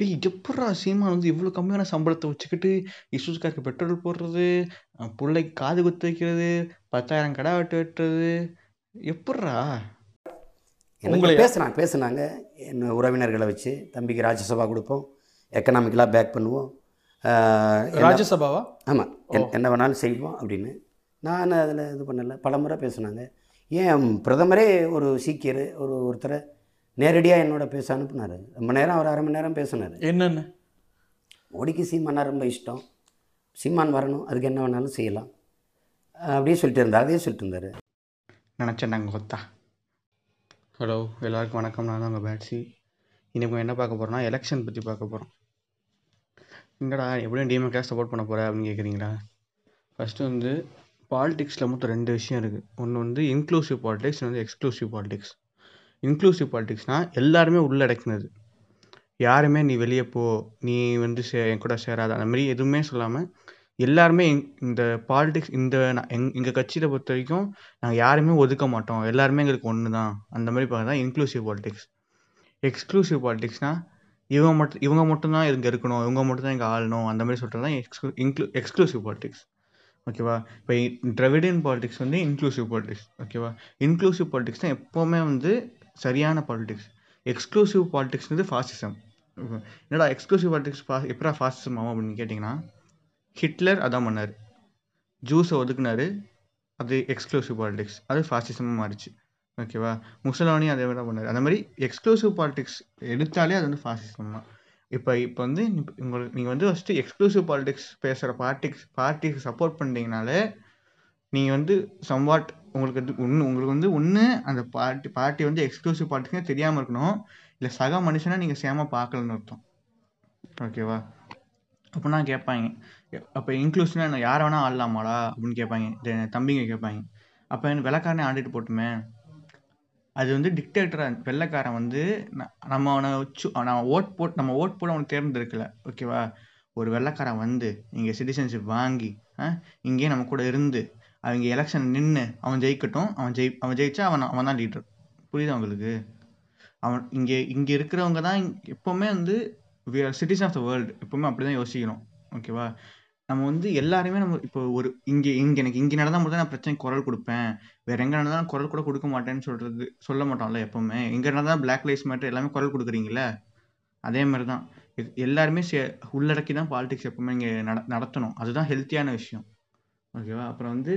டேய் எப்பட்றா சீமான் வந்து இவ்வளோ கம்மியான சம்பளத்தை வச்சுக்கிட்டு இசூஸ்காருக்கு பெட்ரோல் போடுறது, பிள்ளைக்கு காது குத்து வைக்கிறது, 10,000 கடை வெட்டு வெட்டுறது எப்பட்றா? உங்களை பேசுனாங்க என் உறவினர்களை வச்சு, தம்பிக்கு ராஜ்யசபா கொடுப்போம், எக்கனாமிக்கலாக பேக் பண்ணுவோம், ராஜ்யசபாவா ஆமாம் என்ன வேணாலும் செய்வோம் அப்படின்னு. நான் அதில் இது பண்ணலை, பல முறை பேசுனாங்க. ஏன் பிரதமரே ஒரு சீக்கியர் ஒருத்தரை நேரடியாக என்னோட பேச அனுப்புனார். ரொம்ப நேரம் அவர் 1/2 மணி நேரம் பேசினார். என்னென்ன மோடிக்கு சீமானா ரொம்ப இஷ்டம், சீமான் வரணும், அதுக்கு என்ன வேணாலும் செய்யலாம் அப்படியே சொல்லிட்டு இருந்தார். அதையே சொல்லிட்டு இருந்தார். நினச்சேன் நாங்கள் கொத்தா. ஹலோ எல்லாருக்கும் வணக்கம். நான் உங்கள் பேட்ஸி. இன்றைக்கி என்ன பார்க்க போகிறோன்னா எலெக்ஷன் பற்றி பார்க்க போகிறோம். எங்கடா எப்படியும் டிஎம்கே சப்போர்ட் பண்ண போகிற அப்படின்னு கேட்குறீங்களா? ஃபஸ்ட்டு வந்து பாலிடிக்ஸில் மொத்தம் 2 விஷயம் இருக்குது. ஒன்று வந்து இன்க்ளூசிவ் பாலிடிக்ஸ், இன்னொன்று எக்ஸ்க்ளூசிவ் பாலிடிக்ஸ். இன்க்ளூசிவ் பாலிடிக்ஸ்னால் எல்லாருமே உள்ளடக்கினது, யாருமே நீ வெளியே போ, நீ வந்து என் கூட சேராத அந்த மாதிரி எதுவுமே சொல்லாமல் எல்லாருமே இந்த பாலிடிக்ஸ் இந்த எங்கள் கட்சியில் பொறுத்த வரைக்கும் நாங்கள் யாருமே ஒதுக்க மாட்டோம், எல்லாருமே எங்களுக்கு ஒன்று தான், அந்த மாதிரி பார்த்தா இன்க்ளூசிவ் பாலிடிக்ஸ். எக்ஸ்க்ளூசிவ் பாலிடிக்ஸ்னால் இவங்க மட்டும்தான் இங்கே இருக்கணும், இவங்க மட்டும்தான் இங்கே ஆளணும், அந்த மாதிரி சொல்கிறது தான் எக்ஸ்க்ளூசிவ் பாலிடிக்ஸ். ஓகேவா? இப்போ திராவிடியன் பாலிடிக்ஸ் வந்து இன்க்ளூசிவ் பாலிடிக்ஸ். ஓகேவா? இன்க்ளூசிவ் பாலிடிக்ஸ் தான் எப்போவுமே வந்து சரியான பாலிடிக்ஸ். எக்ஸ்க்ளூசிவ் பாலிடிக்ஸ் வந்து ஃபாசிசம். என்னடா எக்ஸ்க்ளூசிவ் பாலிடிக்ஸ் எப்படா ஃபாசிசம் ஆகும் அப்படின்னு கேட்டிங்கன்னா, ஹிட்லர் அதான் பண்ணார், ஜூஸை ஒதுக்குனார், அது எக்ஸ்க்ளூசிவ் பாலிடிக்ஸ், அது ஃபாசிசமாக மாறிச்சு. ஓகேவா? முசலானி அதே மாதிரி தான் பண்ணார். அந்த மாதிரி எக்ஸ்க்ளூசிவ் பாலிடிக்ஸ் எடுத்தாலே அது வந்து ஃபாசிசம் தான். இப்போ வந்து உங்களுக்கு நீங்கள் வந்து ஃபஸ்ட்டு எக்ஸ்க்ளூசிவ் பாலிடிக்ஸ் பேசுகிற பார்ட்டிக்கு சப்போர்ட் பண்ணிட்டீங்கனால நீங்கள் வந்து சம்வாட் உங்களுக்கு வந்து ஒன்று அந்த பார்ட்டி வந்து எக்ஸ்க்ளூசிவ் பாலிடிக்ஸ்னே தெரியாமல் இருக்கணும், இல்லை சக மனுஷனா நீங்கள் சேமாக பார்க்கலன்னு அர்த்தம். ஓகேவா? அப்படின்னா கேட்பாங்க, அப்போ இன்க்ளூஷனாக என்ன யாரை வேணால் ஆடலாமாடா அப்படின்னு கேட்பாங்க, தம்பிங்க கேட்பாங்க. அப்போ என்ன வெள்ளைக்காரனே ஆண்டுட்டு போட்டுமே, அது வந்து டிக்டேட்டராக வெள்ளைக்காரன் வந்து நம்ம அவனை நம்ம ஓட் போட அவனுக்கு தேர்ந்தெடுக்கல. ஓகேவா? ஒரு வெள்ளைக்காரன் வந்து இங்கே சிட்டிசன்ஷிப் வாங்கி இங்கேயே நம்ம கூட இருந்து அவங்க எலெக்ஷன் நின்று அவன் ஜெயிக்கட்டும், அவன் ஜெயிச்சா அவன் தான் லீடர். புரியுது அவங்களுக்கு? அவன் இங்கே இருக்கிறவங்க தான் எப்போவுமே வந்து we are citizens of the world, எப்போவுமே அப்படி தான் யோசிக்கணும். ஓகேவா? நம்ம வந்து எல்லாருமே நம்ம இப்போ ஒரு இங்கே நடந்தால் மட்டும் தான் நான் பிரச்சனை குரல் கொடுப்பேன், வேறு எங்கே நடந்தால் நான் குரல் கூட கொடுக்க மாட்டேன்னு சொல்ல மாட்டோம்ல எப்போவுமே. எங்கே நடந்தால் பிளாக் லைஃப்ஸ் மேட்டர் எல்லாமே குரல் கொடுக்குறீங்களே, அதே மாதிரி தான் எல்லாருமே உள்ளடக்கி தான் பாலிடிக்ஸ் எப்போவுமே இங்கே நடத்தணும். அதுதான் ஹெல்த்தியான விஷயம். ஓகேவா? அப்புறம் வந்து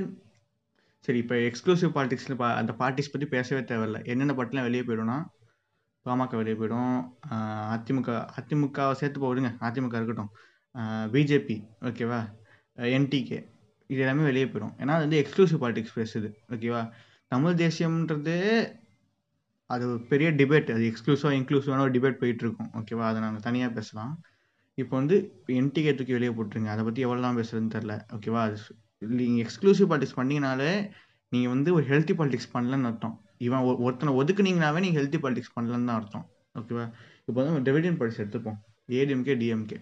சரி, இப்போ எக்ஸ்க்ளூசிவ் பாலிடிக்ஸில் அந்த பார்ட்டிஸ் பற்றி பேசவே தேவையில்லை. என்னென்ன பார்ட்டிலாம் வெளியே போய்டும்னா பாமக வெளியே போய்டும், அதிமுகவை சேர்த்து போடுங்க, அதிமுக இருக்கட்டும், பிஜேபி, ஓகேவா, என்டிகே, இது எல்லாமே வெளியே போயிடும். ஏன்னா அது வந்து எக்ஸ்க்ளூசிவ் பாலிடிக்ஸ் பேசுது. ஓகேவா? தமிழ் தேசியம்ன்றது அது ஒரு பெரிய டிபேட், அது எக்ஸ்க்ளூசிவாக இன்க்ளூசிவான ஒரு டிபேட் போயிட்டுருக்கும். ஓகேவா? அதை நாங்கள் தனியாக பேசலாம். இப்போ வந்து என்டிகே தூக்கி வெளியே போட்டுருங்க, அதை பற்றி எவ்வளோ தான் பேசுறதுன்னு தெரில. ஓகேவா? அது நீங்கள் எக்ஸ்க்ளூசிவ் பாலிடிக்ஸ் பண்ணிங்கனாலே நீங்கள் வந்து ஒரு ஹெல்த்தி பாலிடிக்ஸ் பண்ணலன்னு அர்த்தம். இவன் ஒருத்தனை ஒதுக்குனீங்கனாவே நீங்கள் ஹெல்த்தி பாலிடிக்ஸ் பண்ணலன்னு தான் அர்த்தம். ஓகேவா? இப்போ வந்து டிவிடன் பாலிடிக்ஸ் எடுத்துப்போம், ஏடிஎம்கே டிஎம்கே,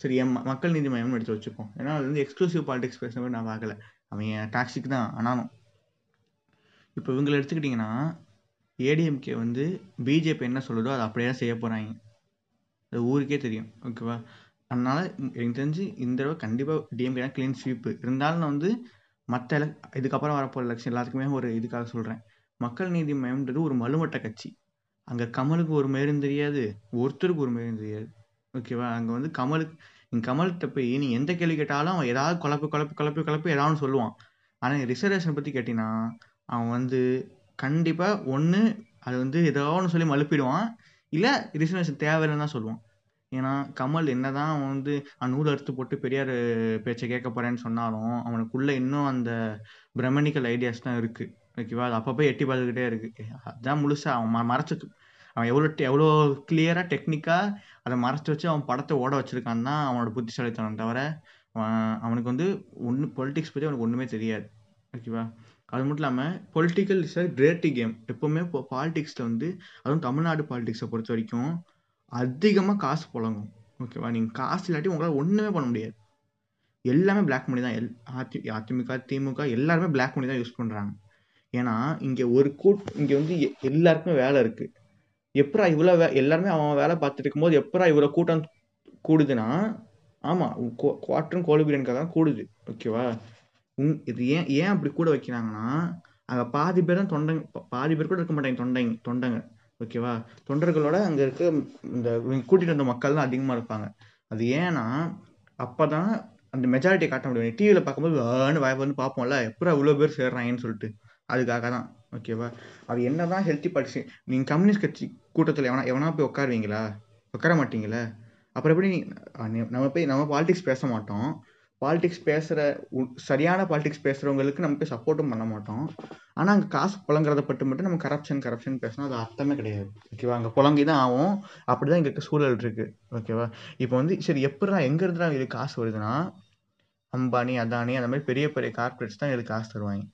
சரி மக்கள் நீதி மையம்னு எடுத்து வச்சுப்போம். ஏன்னா அது வந்து எக்ஸ்க்ளூசிவ் பாலிடிக்ஸ் பேசுகிற மாதிரி நான் பார்க்கல, அவன் டாக்ஸிக் தான் ஆனாலும். இப்போ இவங்களை எடுத்துக்கிட்டிங்கன்னா ஏடிஎம்கே வந்து பிஜேபி என்ன சொல்லுதோ அதை அப்படியே தான் செய்ய போகிறாங்க, அது ஊருக்கே தெரியும். ஓகேவா? அதனால் எனக்கு தெரிஞ்சு இந்த தடவை கண்டிப்பாக டிஎம்கே தான் க்ளீன் ஸ்வீப்பு. இருந்தாலும் நான் வந்து மற்ற இதுக்கப்புறம் வரப்போகிற எலெக்ஷன் எல்லாத்துக்குமே ஒரு இதுக்காக சொல்கிறேன், மக்கள் நீதி மையம்ன்றது ஒரு மலுமட்ட கட்சி. அங்கே கமலுக்கு ஒரு மேலும் தெரியாது, ஒருத்தருக்கு ஒரு மேலும் தெரியாது. ஓகேவா? அங்கே வந்து கமல்கிட்ட போய் நீ எந்த கேள்வி கேட்டாலும் அவன் ஏதாவது குழப்பி ஏதாவது சொல்லுவான். ஆனால் ரிசர்வேஷனை பற்றி கேட்டிங்கன்னா அவன் வந்து கண்டிப்பாக ஒன்று அது வந்து ஏதாவது சொல்லி மலுப்பிடுவான், இல்லை ரிசர்வேஷன் தேவையில்லைன்னு தான் சொல்லுவான். ஏன்னா கமல் என்ன தான் அவன் வந்து நூல் அறுத்து போட்டு பெரியார் பேச்சை கேட்க போகிறேன்னு சொன்னாலும் அவனுக்குள்ளே இன்னும் அந்த பிரமணிக்கல் ஐடியாஸ் தான் இருக்குது. ஓகேவா? அது அப்பப்போ எட்டி பார்த்துக்கிட்டே இருக்குது. அதுதான் முழுசாக அவன் மறைச்சி அவன் எவ்வளோ கிளியராக டெக்னிக்காக அதை மறைச்சி வச்சு அவன் படத்தை ஓட வச்சுருக்கான் தான் அவனோட புத்திசாலித்தனம். தவிர அவனுக்கு வந்து ஒன்று பொலிட்டிக்ஸ் பற்றி அவனுக்கு ஒன்றுமே தெரியாது. ஓகேவா? அது மட்டும் இல்லாமல் political is a dirty game. எப்போவுமே இப்போ பாலிடிக்ஸில் வந்து அதுவும் தமிழ்நாடு பாலிடிக்ஸை பொறுத்த வரைக்கும் அதிகமாக காசு புழங்கும். ஓகேவா? நீங்கள் காசு இல்லாட்டி உங்களால் ஒன்றுமே பண்ண முடியாது, எல்லாமே பிளாக் மணி தான். அதிமுக திமுக எல்லாருமே பிளாக் மணி தான் யூஸ் பண்ணுறாங்க. ஏன்னா இங்கே இங்கே வந்து எல்லாருக்குமே வேலை இருக்குது. எப்பரா இவ்வளோ எல்லாருமே அவன் வேலை பார்த்துட்டு இருக்கும்போது எப்பரா இவ்வளோ கூட்டம் கூடுதுன்னா, ஆமாம் குவார்ட்டரும் கோழி பிரியாணிக்காக தான் கூடுது, ஓகேவா? இது ஏன் அப்படி கூட வைக்கிறாங்கன்னா, அங்கே பாதி பேர் தான் தொண்டைங்க, பாதி பேர் கூட இருக்க மாட்டாங்க தொண்டைங்க, ஓகேவா? தொண்டர்களோட அங்கே இருக்க இந்த கூட்டிகிட்டு வந்த மக்கள் தான் அதிகமாக இருப்பாங்க. அது ஏன்னா அப்போ தான் அந்த மெஜாரிட்டியை காட்ட முடியும். டிவியில் பார்க்கும்போது வேணு வாய்ப்பு வந்து பார்ப்போம்ல, எப்பரா இவ்வளோ பேர் சேர்றாங்கன்னு சொல்லிட்டு, அதுக்காக தான், ஓகேவா? அது என்ன தான் ஹெல்த்தி பாலிசி, நீங்கள் கம்யூனிஸ்ட் கட்சி கூட்டத்தில் எவனா போய் உட்காருவீங்களா? உட்கார மாட்டீங்களா? அப்புறம் எப்படி நம்ம பாலிடிக்ஸ் பேச மாட்டோம். பாலிடிக்ஸ் பேசுகிற சரியான பாலிடிக்ஸ் பேசுகிறவங்களுக்கு நம்ம போய் சப்போர்ட்டும் பண்ண மாட்டோம். ஆனால் அங்கே காசு புழங்குறத பட்டு மட்டும் நம்ம கரப்ஷன் பேசினா அது அர்த்தமே கிடையாது, ஓகேவா? அங்கே புழங்கி தான் ஆகும், அப்படி தான் எங்களுக்கு சூழல் இருக்குது, ஓகேவா? இப்போ வந்து சரி எப்படா எங்கே இருந்தா இது காசு வருதுன்னா, அம்பானி அதானி அந்த மாதிரி பெரிய பெரிய கார்பரேட்ஸ் தான் இதுக்கு காசு தருவாங்க.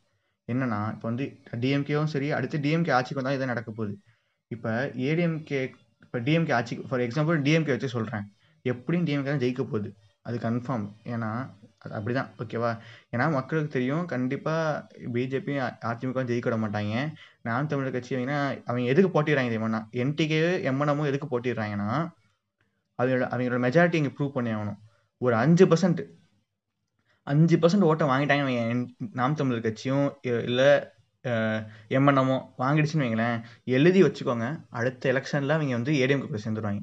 என்னன்னா இப்போ வந்து டிஎம்கேவும் சரி, அடுத்து டிஎம்கே ஆட்சிக்கு வந்தால் இதான் நடக்க போகுது. இப்போ டிஎம்கே ஆட்சிக்கு, ஃபார் எக்ஸாம்பிள் டிஎம்கே வச்சு சொல்கிறேன், எப்படியும் டிஎம்கே தான் ஜெயிக்க போகுது, அது கன்ஃபார்ம். ஏன்னா அது அப்படி தான், ஓகேவா? ஏன்னா மக்களுக்கு தெரியும் கண்டிப்பாக பிஜேபி அதிமுக ஜெயிக்க விட மாட்டாங்க. நாம் தமிழர் கட்சி அவங்க எதுக்கு போட்டிடுறாங்க தெரியுமா, என்டிகே எம்என்எமோ எதுக்கு போட்டிடுறாங்கன்னா, அவங்களோட மெஜாரிட்டி இங்கே ப்ரூவ் பண்ணி ஆகணும். ஒரு 5% ஓட்டை வாங்கிட்டாங்க அவங்க நாம் தமிழர் கட்சியும் இல்லை எம்என்எமோ வாங்கிடுச்சுன்னு வைங்களேன், எழுதி வச்சுக்கோங்க, அடுத்த எலெக்ஷனில் அவங்க வந்து ஏடிஎம்கே கூட சேர்ந்துருவாங்க.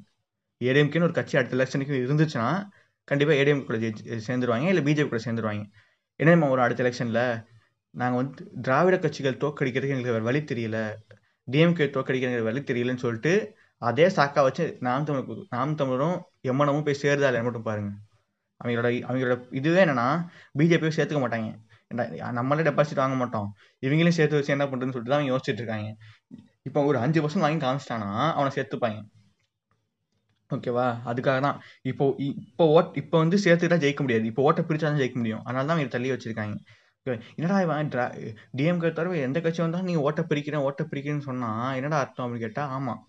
ஏடிஎம்கேன்னு ஒரு கட்சி அடுத்த எலெக்ஷனுக்கு இருந்துச்சுன்னா கண்டிப்பாக ஏடிஎம்கே கூட சேர்ந்துருவாங்க, இல்லை பிஜேபி கூட சேர்ந்துருவாங்க. என்னம்மா ஒரு அடுத்த எலெக்ஷனில் நாங்கள் வந்து திராவிட கட்சிகள் தோற்கடிக்கிறதுக்கு எங்களுக்கு வேறு வழி தெரியல, டிஎம்கே தோற்கடிக்கிறதுக்கு வழி தெரியலன்னு சொல்லிட்டு அதே சாக்கா வச்சு நாம் தமிழரும் எம்என்எமும் போய் சேருதா இல்லைன்னு மட்டும் பாருங்கள். அவங்களோட இதுவே என்னன்னா, பிஜேபியை சேர்த்துக்க மாட்டாங்க, நம்மளே டெபாசிட் வாங்க மாட்டோம், இவங்களையும் சேர்த்து வச்சு என்ன பண்ணுறதுன்னு சொல்லிட்டு தான் அவங்க யோசிச்சுட்டு இருக்காங்க. இப்போ ஒரு 5% வாங்கி காமிச்சிட்டானா அவனை சேர்த்துப்பாங்க, ஓகேவா? அதுக்காக தான் இப்போ வந்து சேர்த்துக்கிட்டா ஜெயிக்க முடியாது, இப்போ ஓட்டை பிரிச்சாதான் ஜெயிக்க முடியும். அதனால தான் அவங்க தள்ளி வச்சிருக்காங்க. என்னடா இவன் டிஎம்கே தவிர எந்த கட்சி வந்தாலும் நீங்கள் ஓட்டை பிரிக்கிறேன்னு சொன்னால் என்னடா அர்த்தம் அப்படின்னு கேட்டால், ஆமாம்,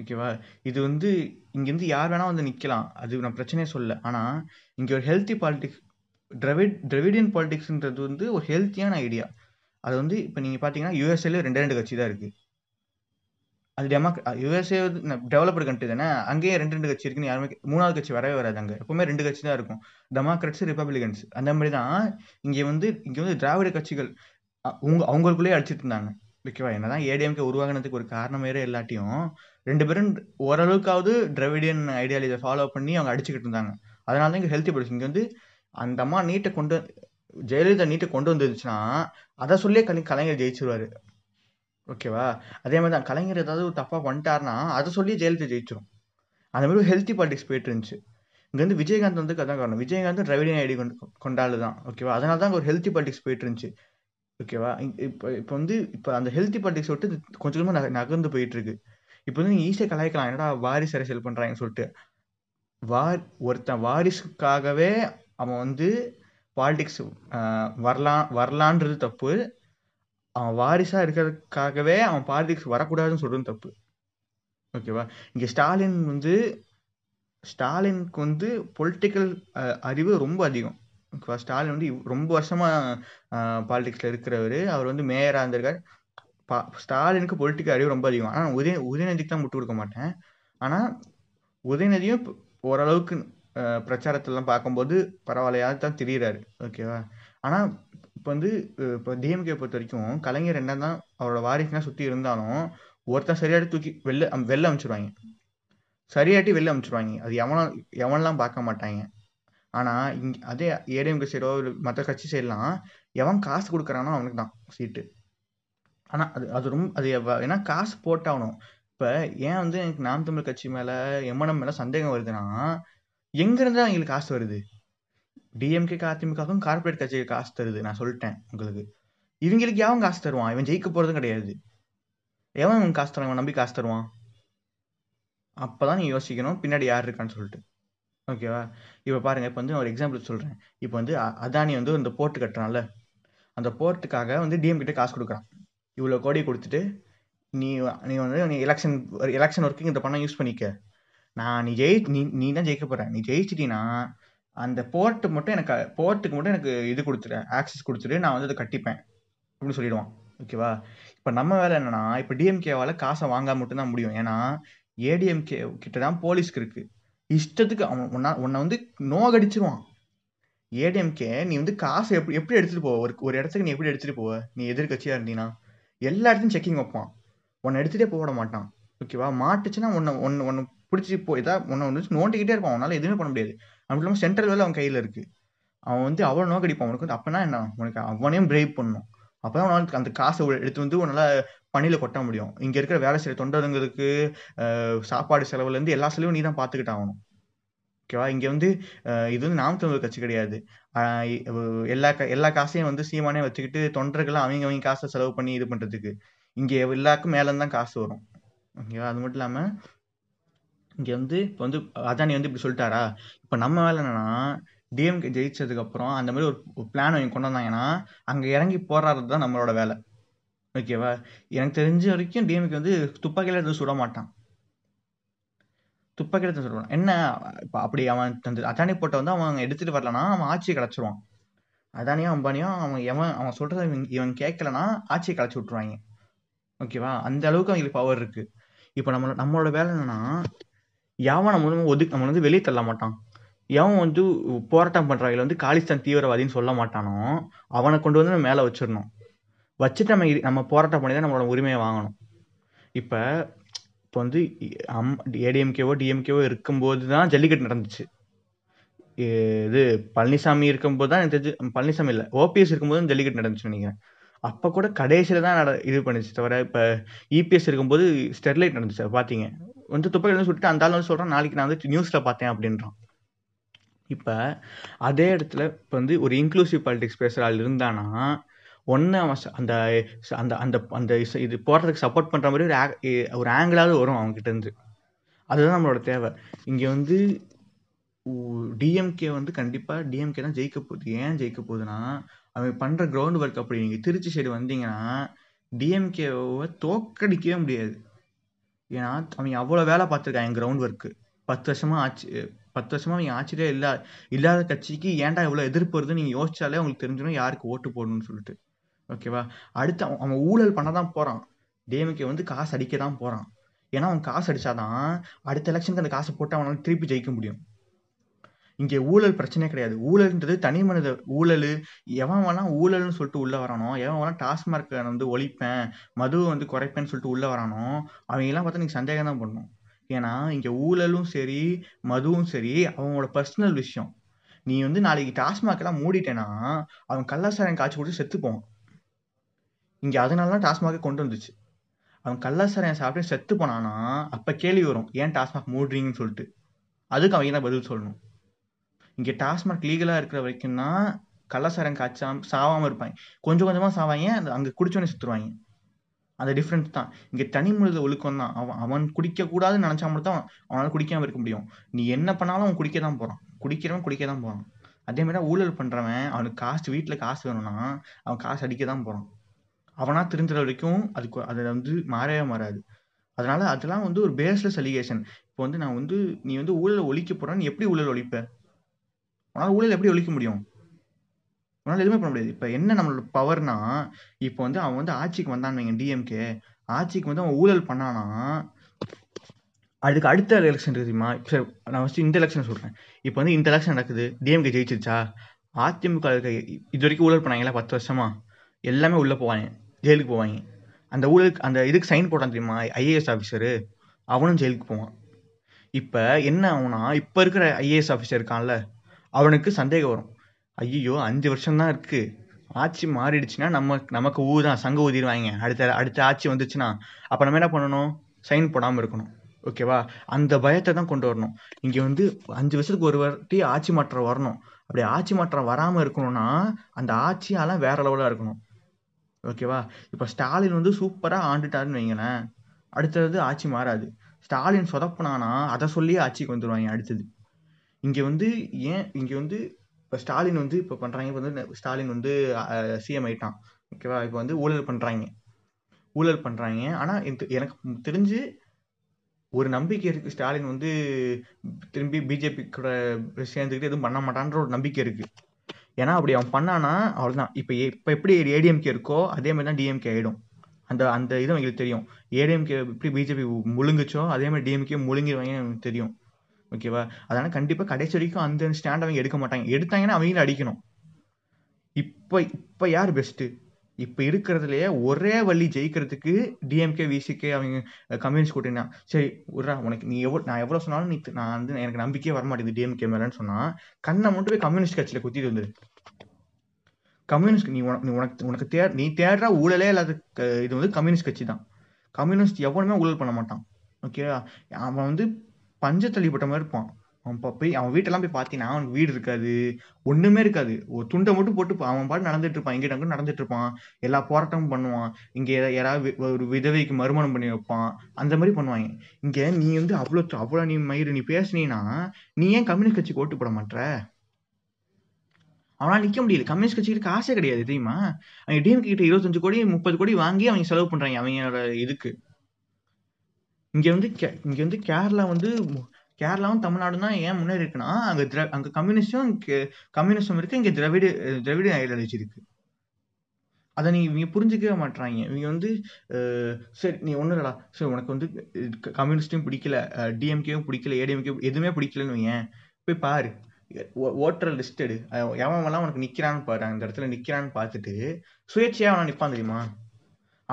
ஓகேவா? இது வந்து இங்கேருந்து யார் வேணால் வந்து நிற்கலாம், அது நான் பிரச்சனையே சொல்ல. ஆனால் இங்கே ஒரு ஹெல்த்தி பாலிடிக்ஸ், திராவிடியன் பாலிடிக்ஸ்ன்றது வந்து ஒரு ஹெல்த்தியான ஐடியா. அது வந்து இப்போ நீங்கள் பார்த்தீங்கன்னா யூஎஸ்ஏலேயே 2 கட்சி தான் இருக்குது. அது யூஎஸ்ஏ டெவலப்டு கண்ட்ரி தானே, அங்கேயே 2 கட்சி இருக்குன்னு யாருமே, 3வது கட்சி வரவே வராது. அங்கே எப்பவுமே 2 கட்சி தான் இருக்கும், டெமோக்ராட்ஸ் ரிப்பப்ளிகன்ஸ். அந்த மாதிரி தான் இங்கே வந்து திராவிட கட்சிகள் அவங்களுக்குள்ளேயே அடிச்சிட்டு இருந்தாங்க, ஓகேவா? என்னதான் ஏடிஎம்கே உருவாகினதுக்கு ஒரு காரணமே எல்லாட்டியும் 2 பேரும் ஓரளவுக்காவது திராவிடியன் ஐடியாலஜியை ஃபாலோ பண்ணி அவங்க அடிச்சுக்கிட்டு இருந்தாங்க. அதனால தான் இங்கே ஹெல்த்தி பாலிசி. இங்கே வந்து அந்த அம்மா ஜெயலலிதா நீட்டை கொண்டு வந்துருச்சுன்னா அதை சொல்லியே கலைஞர் ஜெயிச்சிருவார், ஓகேவா? அதே மாதிரி தான் கலைஞர் ஏதாவது தப்பாக பண்ணிட்டாருன்னா அதை சொல்லியே ஜெயலலிதா ஜெயிச்சிடும். அந்த மாதிரி ஹெல்த்தி பாலிடிக்ஸ் போய்ட்டு இருந்துச்சு. இங்கே வந்து விஜயகாந்த் வந்து அதான் காரணம், விஜயகாந்த் திராவிடியன் ஐடி கொண்டாடு தான், ஓகேவா? அதனால தான் ஒரு ஹெல்த்தி பாலிடிக்ஸ் போய்ட்டு இருந்துச்சு, ஓகேவா? இப்போ அந்த ஹெல்த்தி பாலிடிக்ஸ் விட்டு கொஞ்சம் கொஞ்சமாக நகர்ந்து போயிட்டு இருக்கு. இப்போ வந்து நீங்கள் ஈஸியாக கலாய்க்கலாம், என்னடா வாரிசு அரசியல் பண்ணுறாங்கன்னு சொல்லிட்டு. ஒருத்தன் வாரிசுக்காகவே அவன் வந்து பாலிடிக்ஸ் வரலான்றது தப்பு, அவன் வாரிசாக இருக்கிறதுக்காகவே அவன் பாலிடிக்ஸ் வரக்கூடாதுன்னு சொல்கிறது தப்பு, ஓகேவா? இங்கே ஸ்டாலினுக்கு வந்து பொலிட்டிக்கல் அறிவு ரொம்ப அதிகம், ஓகேவா? ஸ்டாலின் வந்து ரொம்ப வருஷமாக பாலிடிக்ஸில் இருக்கிறவர், அவர் வந்து மேயராக இருந்திருக்கார். ஸ்டாலினுக்கு பொலிட்டிக்கல் அறிவு ரொம்ப அதிகம். ஆனால் உதயநிதிக்கு தான் முட்டு கொடுக்க மாட்டேன். ஆனால் உதயநிதியும் ஓரளவுக்கு பிரச்சாரத்திலாம் பார்க்கும்போது பரவாயில்லையாவது தான் தெரிகிறாரு, ஓகேவா? ஆனால் இப்போ டிஎம்கே பொறுத்த வரைக்கும் கலைஞர் என்ன தான் அவரோட வாரிசுலாம் சுற்றி இருந்தாலும் ஒருத்தன் சரியாட்டி தூக்கி வெளில அனுப்பிச்சிடுவாங்க, அது எவனெலாம் பார்க்க மாட்டாங்க. ஆனால் அதே ஏடிஎம்கே சைடோ இல்லை மற்ற கட்சி சைடெலாம் எவன் காசு கொடுக்குறானோ அவனுக்கு தான் சீட்டு. ஆனால் அது ஏன்னா காசு போட்டாகணும். இப்போ ஏன் வந்து எனக்கு நாம் தமிழ் கட்சி மேலே எம்என்எம் மேலே சந்தேகம் வருதுன்னா, எங்கேருந்து அவங்களுக்கு காசு வருது? டிஎம்கே அதிமுகவுக்கும் கார்பரேட் கட்சிக்கு காசு தருது, நான் சொல்லிட்டேன் உங்களுக்கு. இவங்களுக்கு யாவும் காசு தருவான், இவன் ஜெயிக்க போகிறதும் கிடையாது, எவன் இவன் காசு தருவான், நம்பி காசு தருவான்? அப்போ தான் நீ யோசிக்கணும் பின்னாடி யார் இருக்கான்னு சொல்லிட்டு, ஓகேவா? இப்போ பாருங்கள், இப்போ வந்து ஒரு எக்ஸாம்பிள் சொல்கிறேன். இப்போ வந்து அதானி வந்து இந்த போர்ட்டு கட்டுறான்ல, அந்த போர்ட்டுக்காக வந்து டிஎம்கிட்ட காசு கொடுக்குறான், இவ்வளோ கோடி கொடுத்துட்டு நீ எலெக்ஷன் ஒர்க்கு இந்த பணம் யூஸ் பண்ணிக்க, நீ தான் ஜெயிக்க போகிற, நீ ஜெயிச்சிட்டீன்னா அந்த போர்ட்டுக்கு மட்டும் எனக்கு இது கொடுத்துரு, ஆக்சஸ் கொடுத்துரு, நான் வந்து அதை கட்டிப்பேன் அப்படின்னு சொல்லிடுவான். ஓகேவா. இப்போ நம்ம வேலை என்னன்னா, இப்போ டிஎம்கேவால் காசை வாங்க மட்டும்தான் முடியும். ஏன்னா ஏடிஎம்கே கிட்ட தான் போலீஸ்க்கு இருக்கு. இஷ்டத்துக்கு அவன் உன்னை வந்து நோகடிச்சிருவான். ஏடிஎம்கே நீ வந்து காசை எப்படி எடுத்துகிட்டு போவ, ஒரு இடத்துக்கு நீ எப்படி எடுத்துகிட்டு போவ, நீ எதிர்கட்சியாக இருந்தீங்கன்னா எல்லா இடத்தையும் செக்கிங் வைப்பான், உன்னை எடுத்துகிட்டே போட மாட்டான். ஓகேவா. மாட்டுச்சுன்னா ஒன்று பிடிச்சி போய் இதாக ஒன்று வந்து நோண்டிக்கிட்டே இருப்பான். அவனால் எதுவுமே பண்ண முடியாது. அப்படி இல்லாமல் சென்ட்ரல் வேலை அவன் கையில் இருக்குது. அவன் வந்து அவ்வளோ நோக்கடிப்பான் உனக்கு வந்து. அப்போனா என்ன, உனக்கு அவனையும் பிரேவ் பண்ணணும். அப்போ தான் உனக்கு அந்த காசை எடுத்து வந்து உன்னால் பணியில் கொட்ட முடியும். இங்கே இருக்கிற வேலை செய்கிற தொண்டர்களுக்கு சாப்பாடு செலவுலேருந்து எல்லா செலவும் நீ தான் பார்த்துக்கிட்டு ஆகணும். ஓகேவா. இங்கே வந்து இது வந்து நாம் தமிழர் கட்சி கிடையாது. எல்லா காசையும் வந்து சீமானே வச்சுக்கிட்டு தொண்டர்கள்லாம் அவங்க காசை செலவு பண்ணி இது பண்ணுறதுக்கு இங்கே எல்லாருக்கும் மேலேருந்தான் காசு வரும். ஓகேவா. அது மட்டும் இல்லாமல் இங்கே வந்து இப்போ வந்து அதானி வந்து இப்படி சொல்லிட்டாரா, இப்போ நம்ம வேலை என்னன்னா, டிஎம்கே ஜெயிச்சதுக்கப்புறம் அந்த மாதிரி ஒரு பிளான் அவங்க கொண்டு வந்தாங்கன்னா அங்கே இறங்கி போராடுறது தான் நம்மளோட வேலை. ஓகேவா. எனக்கு தெரிஞ்ச வரைக்கும் டிஎம்கே வந்து துப்பாக்கியில் எதுவும் சுட மாட்டான். துப்பாக்கியில் எதுவும் சுடுவான் என்ன, இப்போ அப்படி அவன் அதானி போட்ட வந்து அவன் எடுத்துகிட்டு வரலன்னா அவன் ஆட்சியை கிடச்சிருவான். அதானியும் அம்பானியும் அவன் சொல்கிறத இவன் கேட்கலன்னா ஆட்சியை கிடச்சி விட்ருவாங்க. ஓகேவா. அந்த அளவுக்கு அவங்களுக்கு பவர் இருக்குது. இப்போ நம்மளோட வேலை என்னன்னா, யாவன் நம்ம நம்ம வந்து வெளியே தள்ள மாட்டான். எவன் வந்து போராட்டம் பண்ணுறவங்கள வந்து காலிஸ்தான் தீவிரவாதின்னு சொல்ல மாட்டானோ அவனை கொண்டு வந்து நம்ம மேலே வச்சிடணும். வச்சுட்டு நம்ம போராட்டம் பண்ணி தான் நம்மளோட உரிமையை வாங்கணும். இப்போ வந்து ஏடிஎம்கேவோ டிஎம்கேவோ இருக்கும்போது தான் ஜல்லிக்கட்டு நடந்துச்சு. இது பழனிசாமி இருக்கும்போது தான், எனக்கு தெரிஞ்சு பழனிசாமி இல்லை ஓபிஎஸ் இருக்கும்போது ஜல்லிக்கட்டு நடந்துச்சுன்னு நினைக்கிறேன். அப்போ கூட கடைசியில் தான் இது பண்ணிச்சு. தவிர இப்போ இபிஎஸ் இருக்கும்போது ஸ்டெர்லைட் நடந்துச்சு பார்த்தீங்க. வந்து துப்பாக்கி வந்து சுட்டுட்டு அந்த ஆள் வந்து சொல்கிறான், நாளைக்கு நான் வந்து நியூஸில் பார்த்தேன் அப்படின்றான். இப்போ அதே இடத்துல இப்போ வந்து ஒரு இன்க்ளூசிவ் பாலிடிக்ஸ் பேசுகிற ஆள் இருந்தானா ஒன்று அவன் அந்த அந்த அந்த அந்த இது போடுறதுக்கு சப்போர்ட் பண்ணுற மாதிரி ஒரு ஆங்கிளாவது வரும் அவங்ககிட்டருந்து. அதுதான் நம்மளோட தேவை. இங்கே வந்து டிஎம்கே வந்து கண்டிப்பாக டிஎம்கே தான் ஜெயிக்க போகுது. ஏன் ஜெயிக்க போகுதுன்னா, அவன் பண்ணுற கிரவுண்ட் ஒர்க் அப்படி. நீங்கள் திருச்சி சைடு வந்தீங்கன்னா டிஎம்கேவை தோக்கடிக்கவே முடியாது. ஏன்னா அவங்க அவ்வளோ வேலை பார்த்துருக்கான் என் கிரவுண்ட் ஒர்க்கு. 10 வருஷமாக ஆச்சு. 10 வருஷமாக அவங்க ஆட்சியிலே இல்லாத கட்சிக்கு ஏன்டா இவ்வளோ எதிர்ப்பு வருதுன்னு நீங்கள் யோசிச்சாலே அவங்களுக்கு தெரிஞ்சிடும் யாருக்கு ஓட்டு போடணும்னு சொல்லிட்டு. ஓகேவா. அடுத்து அவன் ஊழல் பண்ண தான் போகிறான். டிஎம்கே வந்து காசு அடிக்க தான் போகிறான். ஏன்னா அவன் காசு அடித்தாதான் அடுத்த எலெக்ஷனுக்கு அந்த காசை போட்டு அவனால் திருப்பி ஜெயிக்க முடியும். இங்கே ஊழல் பிரச்சனையே கிடையாது. ஊழல்ன்றது தனி மனித ஊழல். எவன் வேணால் ஊழல்னு சொல்லிட்டு உள்ளே வரானோ, எவன் வேணால் டாஸ்மார்க்கை வந்து ஒழிப்பேன், மதுவை வந்து குறைப்பேன்னு சொல்லிட்டு உள்ளே வரானோ, அவங்கெல்லாம் பார்த்தா நீங்கள் சந்தேகம் தான் பண்ணணும். ஏன்னா இங்கே ஊழலும் சரி மதுவும் சரி அவனோட பர்சனல் விஷயம். நீ வந்து நாளைக்கு டாஸ்மாகெல்லாம் மூடிட்டேன்னா அவன் கல்லாசாரம் காய்ச்சி கொடுத்து செத்துப்போவான். இங்கே அதனால தான் டாஸ்மாக கொண்டு வந்துச்சு. அவன் கல்லாசாரம் சாப்பிட்டு செத்து போனான்னா அப்போ கேள்வி வரும், ஏன் டாஸ்மாக் மூடுறீங்கன்னு சொல்லிட்டு. அதுக்கு அவங்க தான் பதில் சொல்லணும். இங்கே டாஸ்மாக் லீகலாக இருக்கிற வரைக்கும் தான் கல்லாசாரம் காய்ச்சாம சாவாமல் இருப்பாங்க. கொஞ்சம் கொஞ்சமாக சாவாங்க, அங்கே குடிச்சோன்னே செத்துருவாங்க. அந்த டிஃப்ரென்ஸ் தான். இங்கே தனி மனித ஒழுக்கம் தான். அவன் குடிக்கக்கூடாதுன்னு நினச்சா மட்டும் தான் அவனால் குடிக்காமல் இருக்க முடியும். நீ என்ன பண்ணாலும் அவன் குடிக்க தான் போகிறான். குடிக்கிறவன். அதேமாதிரி தான் ஊழல் பண்ணுறவன், அவனுக்கு காசு வீட்டில் காசு வேணும்னா அவன் காசு அடிக்க தான் போகிறான். அவனாக தெரிஞ்சுற வரைக்கும் அதை வந்து மாறவே மாறாது. அதனால் அதெல்லாம் வந்து ஒரு பேஸ்லெஸ் அலிகேஷன். இப்போ வந்து நான் வந்து நீ வந்து ஊழலை ஒழிக்க போகிறான்னு எப்படி ஊழல் ஒழிப்ப? ஆனால் ஊழல் எப்படி ஒழிக்க முடியும்? உன்னால் எதுவுமே பண்ண முடியாது. இப்போ என்ன நம்மளோட பவர்னா, இப்போ வந்து அவன் வந்து ஆட்சிக்கு வந்தான்னு வைங்க, டிஎம்கே ஆட்சிக்கு வந்து அவன் ஊழல் பண்ணானா அதுக்கு அடுத்த எலெக்ஷன் இருக்குமா? சரி, நான் ஃபஸ்ட்டு இந்த எலெக்ஷன் சொல்கிறேன். இப்போ வந்து இந்த எலெக்ஷன் நடக்குது, டிஎம்கே ஜெயிச்சிருச்சா, அதிமுக இது வரைக்கும் ஊழல் பண்ணாங்களா 10 வருஷமா எல்லாமே உள்ளே போவாங்க, ஜெயிலுக்கு போவாங்க. அந்த ஊழலுக்கு அந்த இதுக்கு சைன் போட்டான் தெரியுமா ஐஏஎஸ் ஆஃபீஸரு, அவனும் ஜெயிலுக்கு போவான். இப்போ என்ன ஆகுனா, இப்போ இருக்கிற ஐஏஎஸ் ஆஃபீஸர் இருக்கான்ல அவனுக்கு சந்தேகம் வரும், ஐயோ 5 வருஷம்தான் இருக்குது, ஆட்சி மாறிடுச்சுன்னா நமக்கு ஊதான் சங்க ஊதிடுவாங்க, அடுத்த ஆட்சி வந்துச்சுன்னா அப்போ நம்ம என்ன பண்ணணும், சைன் போடாமல் இருக்கணும். ஓகேவா. அந்த பயத்தை தான் கொண்டு வரணும். இங்கே வந்து 5 வருஷத்துக்கு ஒரு வாட்டி ஆட்சி மாற்றம் வரணும். அப்படி ஆட்சி மாற்றம் வராமல் இருக்கணும்னா அந்த ஆட்சியாலாம் வேற லெவலாக இருக்கணும். ஓகேவா. இப்போ ஸ்டாலின் வந்து சூப்பராக ஆண்டுட்டாருன்னு வைங்களேன், அடுத்தது ஆட்சி மாறாது. ஸ்டாலின் சொதப்பினானா அதை சொல்லி ஆட்சிக்கு வந்துடுவாங்க அடுத்தது. இங்கே வந்து இப்போ ஸ்டாலின் வந்து இப்போ பண்ணுறாங்க, இப்போ வந்து ஸ்டாலின் வந்து சிஎம் ஆகிட்டான். ஓகேவா. இப்போ வந்து ஊழல் பண்ணுறாங்க. ஆனால் எனக்கு தெரிஞ்சு ஒரு நம்பிக்கை இருக்குது, ஸ்டாலின் வந்து திரும்பி பிஜேபி கூட சேர்ந்துக்கிட்டு எதுவும் பண்ண மாட்டான்ற ஒரு நம்பிக்கை இருக்குது. ஏன்னா அப்படி அவன் பண்ணான்னா அவ்வளோதான். இப்போ எப்படி ஏடிஎம்கே இருக்கோ அதே மாதிரி தான் டிஎம்கே ஆகிடும். அந்த அந்த இது அவங்களுக்கு தெரியும். ஏடிஎம்கே எப்படி பிஜேபி முழுங்குச்சோ அதே மாதிரி டிஎம்கே முழுங்கிடுவாங்கன்னு அவங்களுக்கு தெரியும். ஓகேவா? அதனால் கண்டிப்பாக கடைசி வரைக்கும் அந்த ஸ்டாண்ட் அவங்க எடுக்க மாட்டாங்க. எடுத்தாங்கன்னா அவங்களும் அடிக்கணும். இப்போ யார் பெஸ்ட்டு? இப்போ இருக்கிறதுலையே ஒரே வழி ஜெயிக்கிறதுக்கு டிஎம்கே விசிகே அவங்க கம்யூனிஸ்ட் கூட்டணி தான். சரி விட்றா உனக்கு, நீ நான் எவ்வளோ சொன்னாலும் நீ நான் வந்து எனக்கு நம்பிக்கையே வரமாட்டேங்குது டிஎம்கே மேலேன்னு சொன்னால் கண்ணை மட்டும் போய் கம்யூனிஸ்ட் கட்சியில் குத்திட்டு வந்துடு. கம்யூனிஸ்ட் நீ உனக்கு உனக்கு நீ தேடுற ஊழலே இல்லாத இது வந்து கம்யூனிஸ்ட் கட்சி தான். கம்யூனிஸ்ட் எவ்வளவுமே ஊழல் பண்ண மாட்டான். ஓகேவா? அவன் வந்து பஞ்ச தள்ளிப்பட்ட மாதிரி இருப்பான். அவன் போய் அவன் வீட்டெல்லாம் போய் பார்த்தீங்கன்னா அவனுக்கு வீடு இருக்காது, ஒன்றுமே இருக்காது. ஒரு துண்டை மட்டும் போட்டு அவன் பாட்டு நடந்துட்டு இருப்பான். எங்கிட்ட அங்கே நடந்துட்டு இருப்பான். எல்லா போராட்டமும் பண்ணுவான். இங்கே யாராவது ஒரு விதவைக்கு மறுமணம் பண்ணி வைப்பான். அந்த மாதிரி பண்ணுவாங்க. இங்கே நீ வந்து அவ்வளோ நீ மயிறு நீ பேசுனீன்னா நீ ஏன் கம்யூனிஸ்ட் கட்சிக்கு ஓட்டு போட மாட்ற? அவனால் நிற்க முடியல. கம்யூனிஸ்ட் கட்சிக்கிட்ட காசே கிடையாது தெரியுமா? அவங்க டிஎம்கே கிட்ட 25 கோடி 30 கோடி வாங்கி அவங்க செலவு பண்ணுறாங்க அவங்களோட இதுக்கு. இங்கே வந்து கேரளாவும் தமிழ்நாடும் தான் ஏன் முன்னேறி இருக்குன்னா அங்கே கம்யூனிஸ்டும் இருக்குது, இங்கே திராவிட ஐடியாலஜி இருக்குது. அதை நீங்கள் புரிஞ்சுக்கவே மாட்டுறாங்க. இவங்க வந்து சரி நீ ஒன்றும் இல்லடா, சரி உனக்கு வந்து கம்யூனிஸ்ட்டும் பிடிக்கல, டிஎம்கேவும் பிடிக்கல, ஏடிஎம்கே எதுவுமே பிடிக்கலன்னு ஏன் போய் பாரு, ஓட்டர் லிஸ்ட் எடு, எவன்லாம் உனக்கு நிற்கிறான்னு பாரு, அந்த இடத்துல நிற்கிறான்னு பார்த்துட்டு சுயேட்சையாக அவனை நிற்பான் தெரியுமா?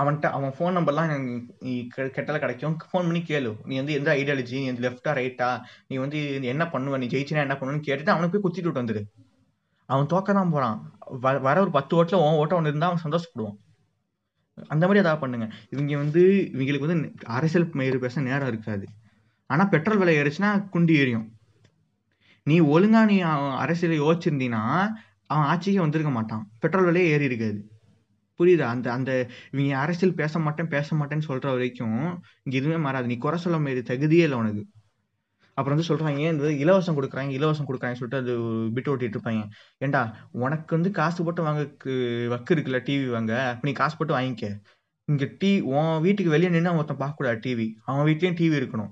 அவன்கிட்ட அவன் ஃபோன் நம்பர்லாம் கெட்டால கிடைக்கும். ஃபோன் பண்ணி கேளு, நீ வந்து எந்த ஐடியாலஜி, நீ லெஃப்டா ரைட்டா, நீ வந்து என்ன பண்ணுவ, நீ ஜெயிச்சினா என்ன பண்ணுவன்னு கேட்டுட்டு அவனுக்கு போய் குத்திட்டு விட்டு வந்துடு. அவன் தோக்க தான் போகிறான். வர ஒரு 10 ஓட்டில் ஓட்டம் ஒன்று இருந்தால் அவன் சந்தோஷப்படுவான். அந்த மாதிரி ஏதாவது பண்ணுங்க. இவங்களுக்கு வந்து அரசியல் மயிறு பேச நேரம் இருக்காது. ஆனால் பெட்ரோல் விலை ஏறிச்சுன்னா குண்டி ஏறியும். நீ ஒழுங்கா நீ அரசியலை யோசிச்சிருந்தீங்கன்னா அவன் ஆட்சிக்கே வந்திருக்க மாட்டான். பெட்ரோல் விலையே ஏறி இருக்காது. புரியுதா? அந்த அந்த இவங்க அரசியல் பேச மாட்டேன்னு சொல்கிற வரைக்கும் இங்கே எதுவுமே மாறாது. நீ குறை சொல்ல மாதிரி தகுதியே இல்லை உனக்கு. அப்புறம் வந்து சொல்கிறாங்க ஏன் இந்த இலவசம் கொடுக்குறாங்கன்னு சொல்லிட்டு அது விட்டு ஓட்டிகிட்டு இருப்பாங்க. ஏண்டா உனக்கு வந்து காசு போட்டு வாங்க வக்கு இருக்குல்ல, டிவி வாங்க, அப்போ நீ காசு போட்டு வாங்கிக்க. இங்கே உன் வீட்டுக்கு வெளியே நின்று ஒருத்தன் பார்க்கக்கூடாது டிவி. அவன் வீட்லேயும் டிவி இருக்கணும்,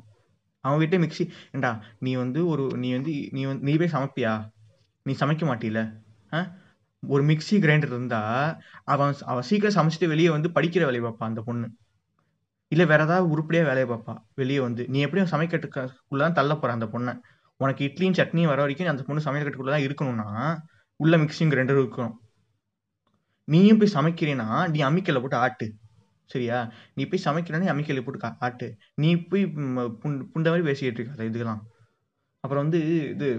அவன் வீட்லேயும் மிக்சி. ஏண்டா நீ போய் சமைப்பியா? நீ சமைக்க மாட்டியில. ஒரு மிக்சி கிரைண்டர் இருந்தா அவன் சீக்கிரம் சமைச்சிட்டு வெளியே வந்து படிக்கிற வேலையை பார்ப்பா அந்த பொண்ணு, இல்லை வேற ஏதாவது உருப்படியாக வேலையை பார்ப்பா வெளியே வந்து. நீ எப்படியும் சமைக்கட்டுக்குள்ளதான் தள்ள போற அந்த பொண்ணை. உனக்கு இட்லியும் சட்னியும் வர வரைக்கும் அந்த பொண்ணு சமையல்கட்டுக்குள்ள தான் இருக்கணும்னா உள்ள மிக்சியும் கிரைண்டரும் இருக்கணும். நீயும் போய் சமைக்கிறேன்னா நீ அம்மிக்கல்ல போட்டு ஆட்டு, சரியா? நீ போய் சமைக்கிறேன்னா நீ அம்மிக்கல்ல போட்டு ஆட்டு. நீ போய் புண்ட மாதிரி பேசிக்கிட்டு இருக்க இதுக்கெல்லாம். அப்புறம் வந்து இது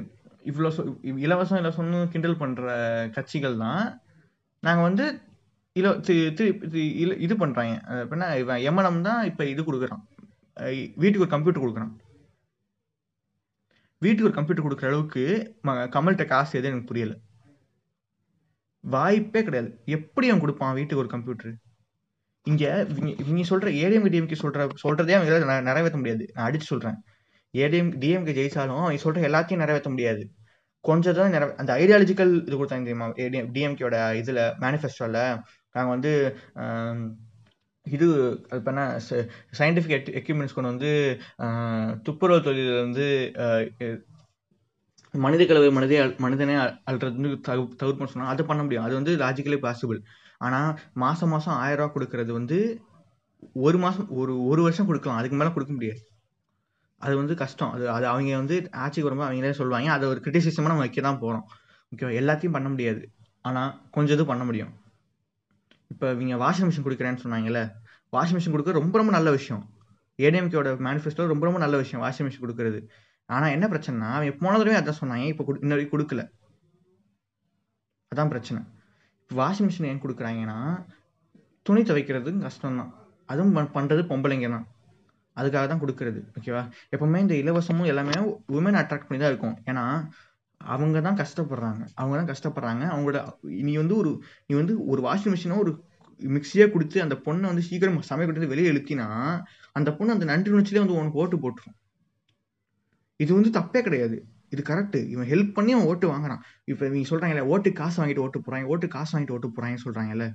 இலவசம்னு கிண்டல் பண்ற கட்சிகள் தான் நாங்கள் வந்து இது பண்றாங்க. எப்படின்னா இவன் எம்என்எம் தான் இப்போ இது கொடுக்குறான், வீட்டுக்கு ஒரு கம்ப்யூட்டர் கொடுக்குற அளவுக்கு கமல்கிட்ட காசு எதுவும் எனக்கு புரியலை. வாய்ப்பே கிடையாது. எப்படி அவன் கொடுப்பான் வீட்டுக்கு ஒரு கம்ப்யூட்டர்? இங்கே இவங்க சொல்ற ஏடிஎம்கே சொல்றதே அவங்க நிறைவேற்ற முடியாது. நான் அடிச்சு சொல்றேன், டிஎம்கே ஜெயிச்சாலும் அவங்க சொல்ற எல்லாத்தையும் நிறைவேற்ற முடியாது. கொஞ்சம் தான் அந்த ஐடியாலஜிக்கல் இது கொடுத்தாங்க தெரியுமா? டிஎம்கேயோட இதுல மேனிஃபெஸ்டோல நாங்கள் வந்து இது இப்போ என்ன சயின்டிஃபிக் எக்யூப்மெண்ட்ஸ் கொண்டு வந்து துப்புரவு தொழில வந்து மனித கலவை மனிதனே அல்றது தவிர்ப்புன்னு சொன்னால் அது பண்ண முடியும். அது வந்து லாஜிக்கலி பாசிபிள். ஆனால் மாசம் 1000 ரூபா கொடுக்கறது வந்து ஒரு மாசம் ஒரு வருஷம் கொடுக்கலாம், அதுக்கு மேலே கொடுக்க முடியாது. அது வந்து கஷ்டம். அது அவங்க வந்து ஆட்சிக்கு வரும்போது அவங்களே சொல்லுவாங்க. அதை ஒரு கிரிட்டிசிசமாக நம்ம வைக்க தான் போகிறோம். ஓகேவா? எல்லாத்தையும் பண்ண முடியாது, ஆனால் கொஞ்சம் இது பண்ண முடியும். இப்போ இவங்க வாஷிங் மிஷின் கொடுக்குறேன்னு சொன்னாங்கல்ல, வாஷிங் மிஷின் கொடுக்க ரொம்ப ரொம்ப நல்ல விஷயம். ஏடிஎம்கேயோட மேனிஃபெஸ்டோ ரொம்ப ரொம்ப நல்ல விஷயம் வாஷிங் மிஷின் கொடுக்குறது. ஆனால் என்ன பிரச்சனைனா அவங்க போன தடவை அதான் சொன்னாங்க, இப்போ இன்ன வரைக்கும் கொடுக்கல. அதான் பிரச்சனை. இப்போ வாஷிங் மிஷின் ஏன் கொடுக்குறாங்கன்னா துணி துவைக்கிறது கஷ்டம் தான், அதுவும் பண்ணுறது பொம்பளைங்க தான், அதுக்காக தான் கொடுக்குறது. ஓகேவா? எப்பவுமே இந்த இலவசமும் எல்லாமே உமன் அட்ராக்ட் பண்ணி தான் இருக்கும். ஏன்னா அவங்க தான் கஷ்டப்படுறாங்க. அவங்களோட நீ வந்து ஒரு வாஷிங் மிஷினோ ஒரு மிக்சியாக கொடுத்து அந்த பொண்ணை வந்து சீக்கிரம் சமைக்கிறது வெளியே இழுத்தினா அந்த பொண்ணு அந்த நன்றி உணர்ச்சியிலே வந்து உனக்கு ஓட்டு போட்டுரும். இது வந்து தப்பே கிடையாது, இது கரெக்டு. இவன் ஹெல்ப் பண்ணி அவன் ஓட்டு வாங்குறான். இப்போ நீங்க சொல்றாங்கல்ல ஓட்டு காசு வாங்கிட்டு ஓட்டு போறாங்கன்னு சொல்றாங்கல்ல.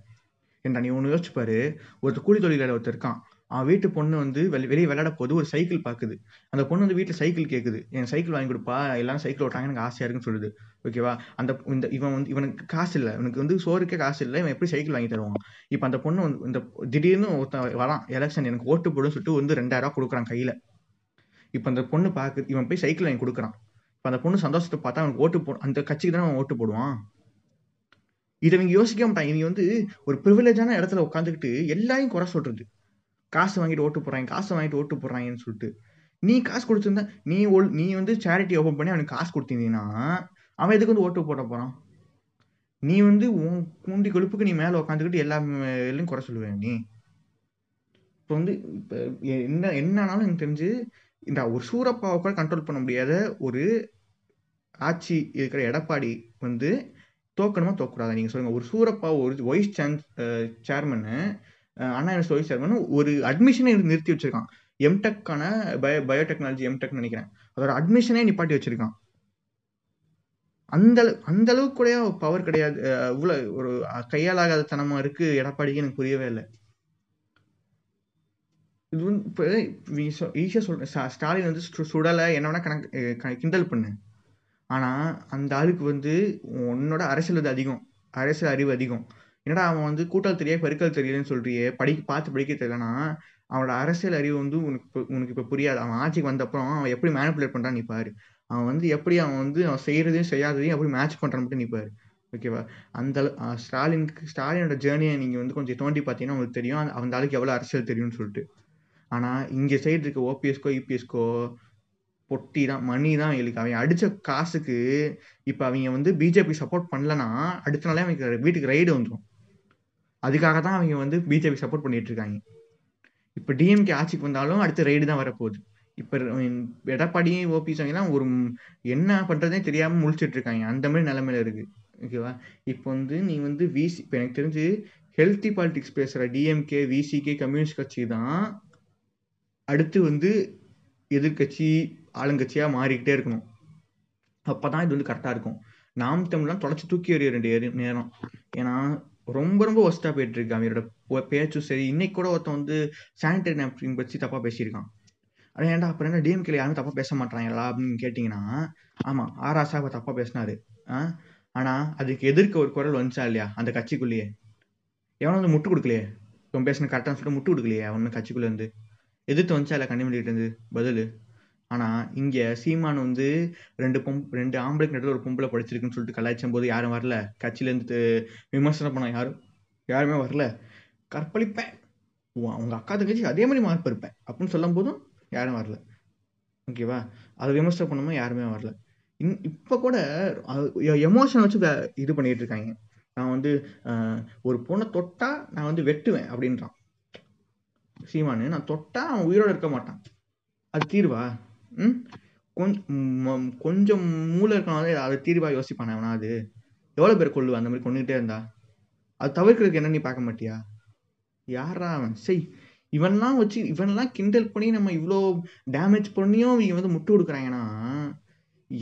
ஏன்டா நீ ஒன்று யோசிச்சுப்பாரு. ஒருத்தர் கூலி தொழிலாளர் ஒருத்தர் இருக்கான், அவன் வீட்டு பொண்ணு வந்து வெளியே விளையாட போது ஒரு சைக்கிள் பார்க்குது. அந்த பொண்ணு வந்து வீட்டில் சைக்கிள் கேட்குது, என் சைக்கிள் வாங்கி கொடுப்பா, எல்லாரும் சைக்கிள் ஓட்டாங்க எனக்கு ஆசையாக இருக்குன்னு சொல்லுது. ஓகேவா, அந்த இந்த இவன் வந்து இவனுக்கு காசு இல்லை, இவனுக்கு வந்து சோறுக்கே காசு இல்லை, இவன் எப்படி சைக்கிள் வாங்கி தருவான்? இப்போ அந்த பொண்ணு வந்து இந்த திடீர்னு ஒருத்தன் வரான் எலெக்ஷன் எனக்கு ஓட்டு போடுன்னு சொல்லிட்டு வந்து 2000 கொடுக்குறான் கையில். இப்போ அந்த பொண்ணு பார்க்குது, இவன் போய் சைக்கிள் வாங்கி கொடுக்குறான். இப்போ அந்த பொண்ணு சந்தோஷத்தை பார்த்தா அவனுக்கு ஓட்டு போ, அந்த கட்சிக்கு தானே அவன் ஓட்டு போடுவான். இதை இவங்க யோசிக்க மாட்டாங்க. இவங்க வந்து ஒரு ப்ரிவிலேஜான இடத்துல உட்காந்துக்கிட்டு எல்லாரையும் குறை சொல்கிறது, காசு வாங்கிட்டு ஓட்டு போடுறாங்க, காசு வாங்கிட்டு ஓட்டு போடுறாங்கன்னு சொல்லிட்டு. நீ காசு கொடுத்துருந்தா, நீ வந்து சேரிட்டி ஓப்பன் பண்ணி அவனுக்கு காசு கொடுத்துருந்தீங்கன்னா அவன் எதுக்கு வந்து ஓட்டு போட போகிறான்? நீ வந்து உன் கூண்டி கொழுப்புக்கு நீ மேலே உட்காந்துக்கிட்டு எல்லாரையும் குறை சொல்லுவேன் நீ. இப்போ வந்து இப்போ என்னாலும் எனக்கு தெரிஞ்சு இந்த ஒரு சூரப்பாவை கூட கண்ட்ரோல் பண்ண முடியாத ஒரு ஆட்சி இருக்கிற எடப்பாடி வந்து தோக்கணுமா தோக்கக்கூடாது நீங்கள் சொல்லுங்கள். ஒரு சூரப்பா, ஒரு வைஸ் சேர்மன்னு, அண்ணா என்ன வைஸ் சேர்மன் ஒரு அட்மிஷனை நிறுத்தி வச்சுருக்கான். எம்டெக்கான பயோடெக்னாலஜி எம்டெக்னு நினைக்கிறேன், அதோட அட்மிஷனே நிப்பாட்டி வச்சுருக்கான். அந்த அளவுக்கு கூட பவர் கிடையாது. இவ்வளோ ஒரு கையாலாகாதத்தனமாக இருக்குது எடப்பாடிக்கு, எனக்கு புரியவே இல்லை. இது வந்து இப்போ ஈஸியாக சொல்கிறேன், ஸ்டாலின் வந்து சுடலை என்ன வேணால் கிண்டல் பண்ணு, ஆனால் அந்த ஆளுக்கு வந்து உன்னோட அரசியல் இது அதிகம், அரசியல் அறிவு அதிகம். என்னடா அவன் வந்து கூட்டால் தெரியாது பெருக்கல் தெரியலன்னு சொல்கிறியே, பார்த்து படிக்க தெரியலன்னா அவனோட அரசியல் அறிவு வந்து உனக்கு இப்போ புரியாது. அவன் ஆட்சிக்கு வந்தப்புறம் அவன் எப்படி மேனிப்புலேட் பண்ணுறான்னு நீ பாரு, அவன் செய்கிறதையும் செய்யாததையும் எப்படி மேட்ச் பண்ணுறான்னு மட்டும் நீ பாரு. ஓகேவா, அந்த ஸ்டாலினோட ஜேர்னியை நீங்கள் வந்து கொஞ்சம் தோண்டி பார்த்தீங்கன்னா உங்களுக்கு தெரியும் அந்த ஆளுக்கு எவ்வளோ அரசியல் தெரியும்னு சொல்லிட்டு. ஆனால் இங்கே சைடு இருக்க ஓபிஎஸ்கோ யூபிஎஸ்கோ பொட்டி தான், மணி தான் எங்களுக்கு. அவங்க அடித்த காசுக்கு இப்போ அவங்க வந்து பிஜேபி சப்போர்ட் பண்ணலன்னா அடுத்த நாளே அவங்க வீட்டுக்கு ரைடு வந்துடும். அதுக்காக தான் அவங்க வந்து பிஜேபி சப்போர்ட் பண்ணிட்டு இருக்காங்க. இப்போ டிஎம்கே ஆட்சிக்கு வந்தாலும் அடுத்து ரைடு தான் வரப்போகுது. இப்போ எடப்பாடியும் ஓபிஎஸ் அவங்கலாம் ஒரு என்ன பண்ணுறதே தெரியாமல் முழிச்சிட்டு இருக்காங்க, அந்த மாதிரி நிலைமையில இருக்குது. ஓகேவா, இப்போ வந்து நீ வந்து விசி, இப்போ எனக்கு தெரிஞ்சு ஹெல்த்தி பாலிடிக்ஸ் பேசுகிற டிஎம்கே விசிகே கம்யூனிஸ்ட் கட்சி தான் அடுத்து வந்து எதிர்கட்சி ஆளுங்கட்சியாக மாறிக்கிட்டே இருக்கணும். அப்போ தான் இது வந்து கரெக்டாக இருக்கும். நாம் தமிழ்லாம் தொலைச்சி தூக்கி எறிய ரெண்டு நேரம், ஏன்னா ரொம்ப ரொம்ப ஒஸ்ட்டாக போயிட்டுருக்கு அவங்களோட பேச்சும். சரி, இன்னைக்கு கூட ஒருத்தன் வந்து சானிடரி நாப்கின் பற்றி தப்பாக பேசியிருக்கான். ஆனால் ஏன்டா அப்புறம் என்ன டிஎம்கேல யாரும் தப்பாக பேச மாட்டாங்களா அப்படின்னு கேட்டிங்கன்னா, ஆமாம், ஆர் ஆசா அவர் தப்பாக பேசினார். ஆனால் அதுக்கு எதிர்க்க ஒரு குரல் வந்துச்சா இல்லையா? அந்த கட்சிக்குள்ளேயே எவனும் வந்து முட்டு கொடுக்கலையே, இவன் பேசின கரெக்டாக சொல்லிட்டு முட்டு கொடுக்கலையே அவனு. கட்சிக்குள்ளே வந்து எதிர்த்து வந்துச்சா இல்லை கண்ணிமணிக்கிட்டு இருந்து பதில்? ஆனால் இங்கே சீமான் வந்து ரெண்டு ஆம்பளைக்கு நடுவில் ஒரு பொம்பளை படிச்சிருக்குன்னு சொல்லிட்டு கலாய்ச்சும் போது யாரும் வரல, கட்சியிலேருந்து விமர்சனம் பண்ண யாருமே வரல. கற்பழிப்பேன், உங்கள் அக்கா தங்கச்சி அதே மாதிரி மார்க் இருப்பேன் அப்படின்னு சொல்லும் போதும் யாரும் வரல. ஓகேவா, அதை விமர்சனம் பண்ணாம யாருமே வரல. இப்போ கூட எமோஷனை வச்சு இது பண்ணிகிட்டு இருக்காங்க. நான் வந்து ஒரு பொண்ணை தொட்டால் நான் வந்து வெட்டுவேன் அப்படின்றான் சீமானு. நான் தொட்டால் அவன் உயிரோடு இருக்க மாட்டான், அது தீர்வா? கொஞ்சம் மூளை இருக்கனாலே அது தீர்வாக யோசிப்பானே அவனா? அது எவ்வளோ பேர் கொள்ளுவா அந்த மாதிரி கொண்டுகிட்டே இருந்தா? அது தவிர்க்கிறதுக்கு என்ன நீ பார்க்க மாட்டியா? யாரா அவன்? சரி, இவன்லாம் கிண்டல் பண்ணி நம்ம இவ்வளோ டேமேஜ் பண்ணியும் இவன் வந்து முட்டு கொடுக்குறாங்கன்னா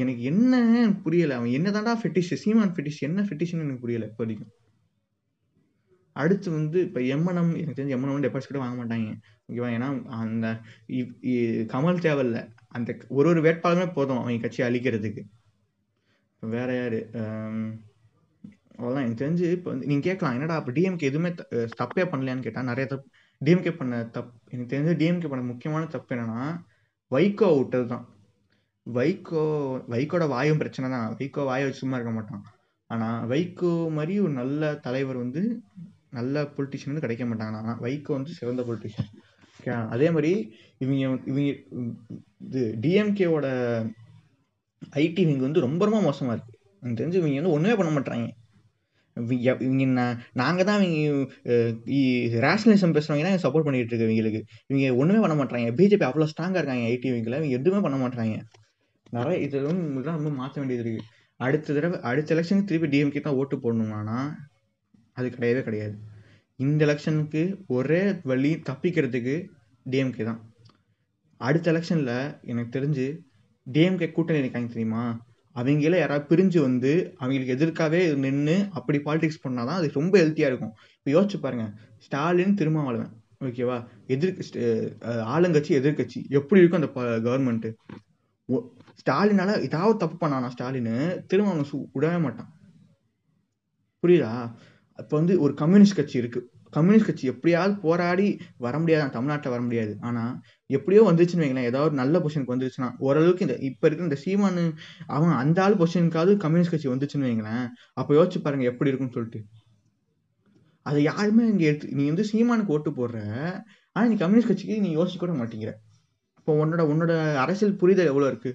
எனக்கு என்ன புரியலை. அவன் என்னதான்டா ஃபெட்டிஷ், சீமான் ஃபெட்டிஷ் என்ன ஃபெட்டிஷ்ன்னு எனக்கு புரியலை இப்போ வரைக்கும். அடுத்து வந்து இப்போ எம்என்எம், எனக்கு தெரிஞ்சு எம்என்எம் டெபாசிட் கூட வாங்க மாட்டாங்க. ஓகேவா, ஏன்னா அந்த கமல் தேவையில்ல, அந்த ஒரு வேட்பாளருமே போதும் அவங்க கட்சியை அழிக்கிறதுக்கு. இப்போ வேற யார் அவ்வளோதான் எனக்கு தெரிஞ்சு. இப்போ வந்து நீங்கள் கேட்கலாம், என்னடா அப்போ டிஎம்கே எதுவுமே தப்பே பண்ணலையான்னு கேட்டால் நிறைய தப்பு டிஎம்கே பண்ண எனக்கு தெரிஞ்சு டிஎம்கே பண்ண முக்கியமான தப்பு என்னென்னா வைகோ விட்டது தான். வைகோட வாயும் பிரச்சனை தான், வைகோ வாயை வச்சு சும்மா இருக்க மாட்டான். ஆனால் வைகோ மாதிரி ஒரு நல்ல தலைவர் வந்து நல்ல பொலிட்டிஷியன் வந்து கிடைக்க மாட்டாங்க. ஆனால் வைகோ வந்து சிறந்த பொலிட்டிஷியன். அதே மாதிரி இவங்க இது டிஎம்கேவோட ஐடி விங்க வந்து ரொம்ப ரொம்ப மோசமாக இருக்குது. எனக்கு தெரிஞ்சு இவங்க வந்து ஒன்றுமே பண்ண மாட்டாங்க. இவங்க நாங்கள் தான் இவங்க ரேஷனலிசம் பேசுகிறவங்க தான் சப்போர்ட் பண்ணிகிட்டு இருக்கு. இவங்களுக்கு இவங்க ஒன்றுமே பண்ண மாட்டாங்க. பிஜேபி அவ்வளோ ஸ்ட்ராங்காக இருக்காங்க ஐடி விங்கில், இவங்க எதுவுமே பண்ண மாட்டாங்க. நிறைய இதெல்லாம் ரொம்ப மாற்ற வேண்டியது இருக்குது. அடுத்த எலெக்ஷனுக்கு திருப்பி டிஎம்கே தான் ஓட்டு போடணும்னா அது கிடையவே கிடையாது. இந்த எலெக்ஷனுக்கு ஒரே வழி தப்பிக்கிறதுக்கு டிஎம்கே தான். அடுத்த எலெக்ஷனில் எனக்கு தெரிஞ்சு டிஎம்கே கூட்டணி நினைக்காங்க தெரியுமா, அவங்களே யாராவது பிரிஞ்சு வந்து அவங்களுக்கு எதிர்க்காகவே நின்று அப்படி பாலிடிக்ஸ் பண்ணால் தான் அது ரொம்ப ஹெல்த்தியாக இருக்கும். இப்போ யோசிச்சு பாருங்கள், ஸ்டாலின் திருமாவளவன் ஓகேவா. ஆளுங்கட்சி எதிர்கட்சி எப்படி இருக்கும் அந்த கவர்மெண்ட். ஸ்டாலினால ஏதாவது தப்பு பண்ணானா ஸ்டாலின் திரும்ப அவனை விடவே மாட்டான். புரியுதா? இப்போ வந்து ஒரு கம்யூனிஸ்ட் கட்சி இருக்கு. கம்யூனிஸ்ட் கட்சி எப்படியாவது போராடி வர முடியாது, தமிழ்நாட்டில் வர முடியாது. ஆனால் எப்படியோ வந்துச்சுன்னு வைங்களேன், ஏதாவது ஒரு நல்ல பொசிஷனுக்கு வந்துருச்சுன்னா ஓரளவுக்கு இந்த இப்போ இருக்கிற இந்த சீமானு அவன் அந்த ஆள் பொசிஷனுக்காவது கம்யூனிஸ்ட் கட்சி வந்துச்சுன்னு வைங்களேன், அப்போ யோசிச்சு பாருங்க எப்படி இருக்குன்னு சொல்லிட்டு. அதை யாருமே இங்கே எடுத்து நீ வந்து சீமானுக்கு ஓட்டு போடுற, ஆனால் நீ கம்யூனிஸ்ட் கட்சிக்கு நீ யோசிச்சு கூட மாட்டேங்கிற. இப்போ உன்னோட உன்னோட அரசியல் புரிதல் எவ்வளோ இருக்கு?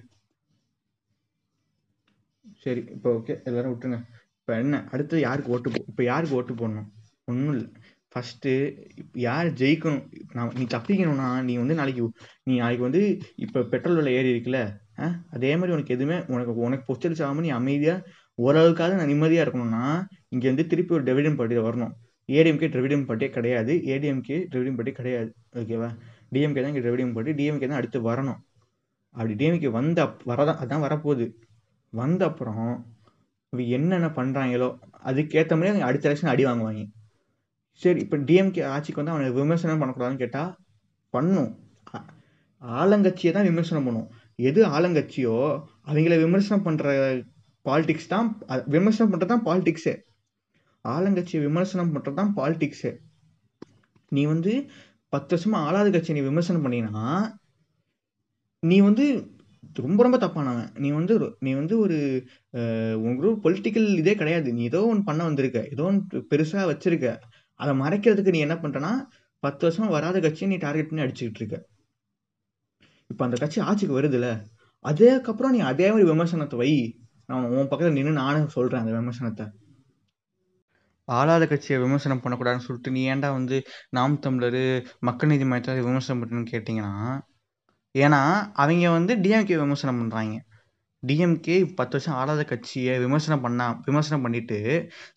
சரி இப்போ ஓகே எல்லாரும் விட்டுருங்க. இப்போ என்ன அடுத்து யாருக்கு ஓட்டு இப்போ யாருக்கு ஓட்டு போடணும்? ஒன்றும் இல்லை, ஃபஸ்ட்டு யார் ஜெயிக்கணும். நான் நீ தப்பிக்கணும்னா நீ வந்து நாளைக்கு வந்து இப்போ பெட்ரோல் விலை ஏறி இருக்குல்ல, அதே மாதிரி உனக்கு எதுவுமே உனக்கு பொச்சரிச்சு ஆகாமல் நீ அமைதியாக ஓரளவுக்காக நான் நிம்மதியாக இருக்கணும்னா இங்கே வந்து திருப்பி ஒரு டிவிடன் பார்ட்டியில் வரணும். ஏடிஎம்கே டிவிடன் பார்ட்டியே கிடையாது, ஏடிஎம்கே டிவிடன் பார்ட்டி கிடையாது, ஓகேவா. டிஎம்கே தான் இங்கே டிவிடன் பார்ட்டி, டிஎம்கே தான் அடுத்து வரணும். அப்படி டிஎம்கே வந்து வரதான் அதான் வரப்போகுது. வந்த அப்புறம் என்னென்ன பண்ணுறாங்களோ அதுக்கேற்ற மாதிரி அவங்க அடுத்த எலெக்ஷன் அடி வாங்குவாங்க. சரி இப்போ டிஎம்கே ஆட்சிக்கு வந்து அவனை விமர்சனம் பண்ணக்கூடாதுன்னு கேட்டால் பண்ணும். ஆளுங்கட்சியை தான் விமர்சனம் பண்ணும். எது ஆளுங்கட்சியோ அவங்கள விமர்சனம் பண்ணுற பாலிடிக்ஸ் தான், விமர்சனம் பண்ணுறது தான் பாலிடிக்ஸே. ஆளுங்கட்சியை விமர்சனம் பண்ணுறது தான் பாலிடிக்ஸே. நீ வந்து 10 வருஷமாக ஆளாத கட்சியை நீ விமர்சனம் பண்ணினா நீ வந்து ரொம்ப ரொம்ப தப்பானவன். நீ வந்து ஒரு உங்களுக்கு பொலிட்டிக்கல் இதே கிடையாது. நீ ஏதோ ஒன்று பண்ண வந்திருக்க, ஏதோ ஒன்று பெருசாக வச்சுருக்க, அதை மறைக்கிறதுக்கு நீ என்ன பண்ணுறனா 10 வருஷம் வராத கட்சியை நீ டார்கெட் பண்ணி அடிச்சுக்கிட்டு இருக்க. இப்போ அந்த கட்சி ஆட்சிக்கு வருதுல்ல, அதுக்கப்புறம் நீ அதே மாதிரி விமர்சனத்தை வை. நான் உன் பக்கத்தில் நின்று நானும் சொல்கிறேன் அந்த விமர்சனத்தை. ஆளாத கட்சியை விமர்சனம் பண்ணக்கூடாதுன்னு சொல்லிட்டு நீ ஏன்டா வந்து நாம் தமிழர் மக்கள் நீதி மையத்தை விமர்சனம் பண்ணுன்னு கேட்டிங்கன்னா, ஏன்னா அவங்க வந்து டிஎம்கே விமர்சனம் பண்ணுறாங்க. டிஎம்கே 10 வருஷம் ஆளாத கட்சியை விமர்சனம் பண்ணிவிட்டு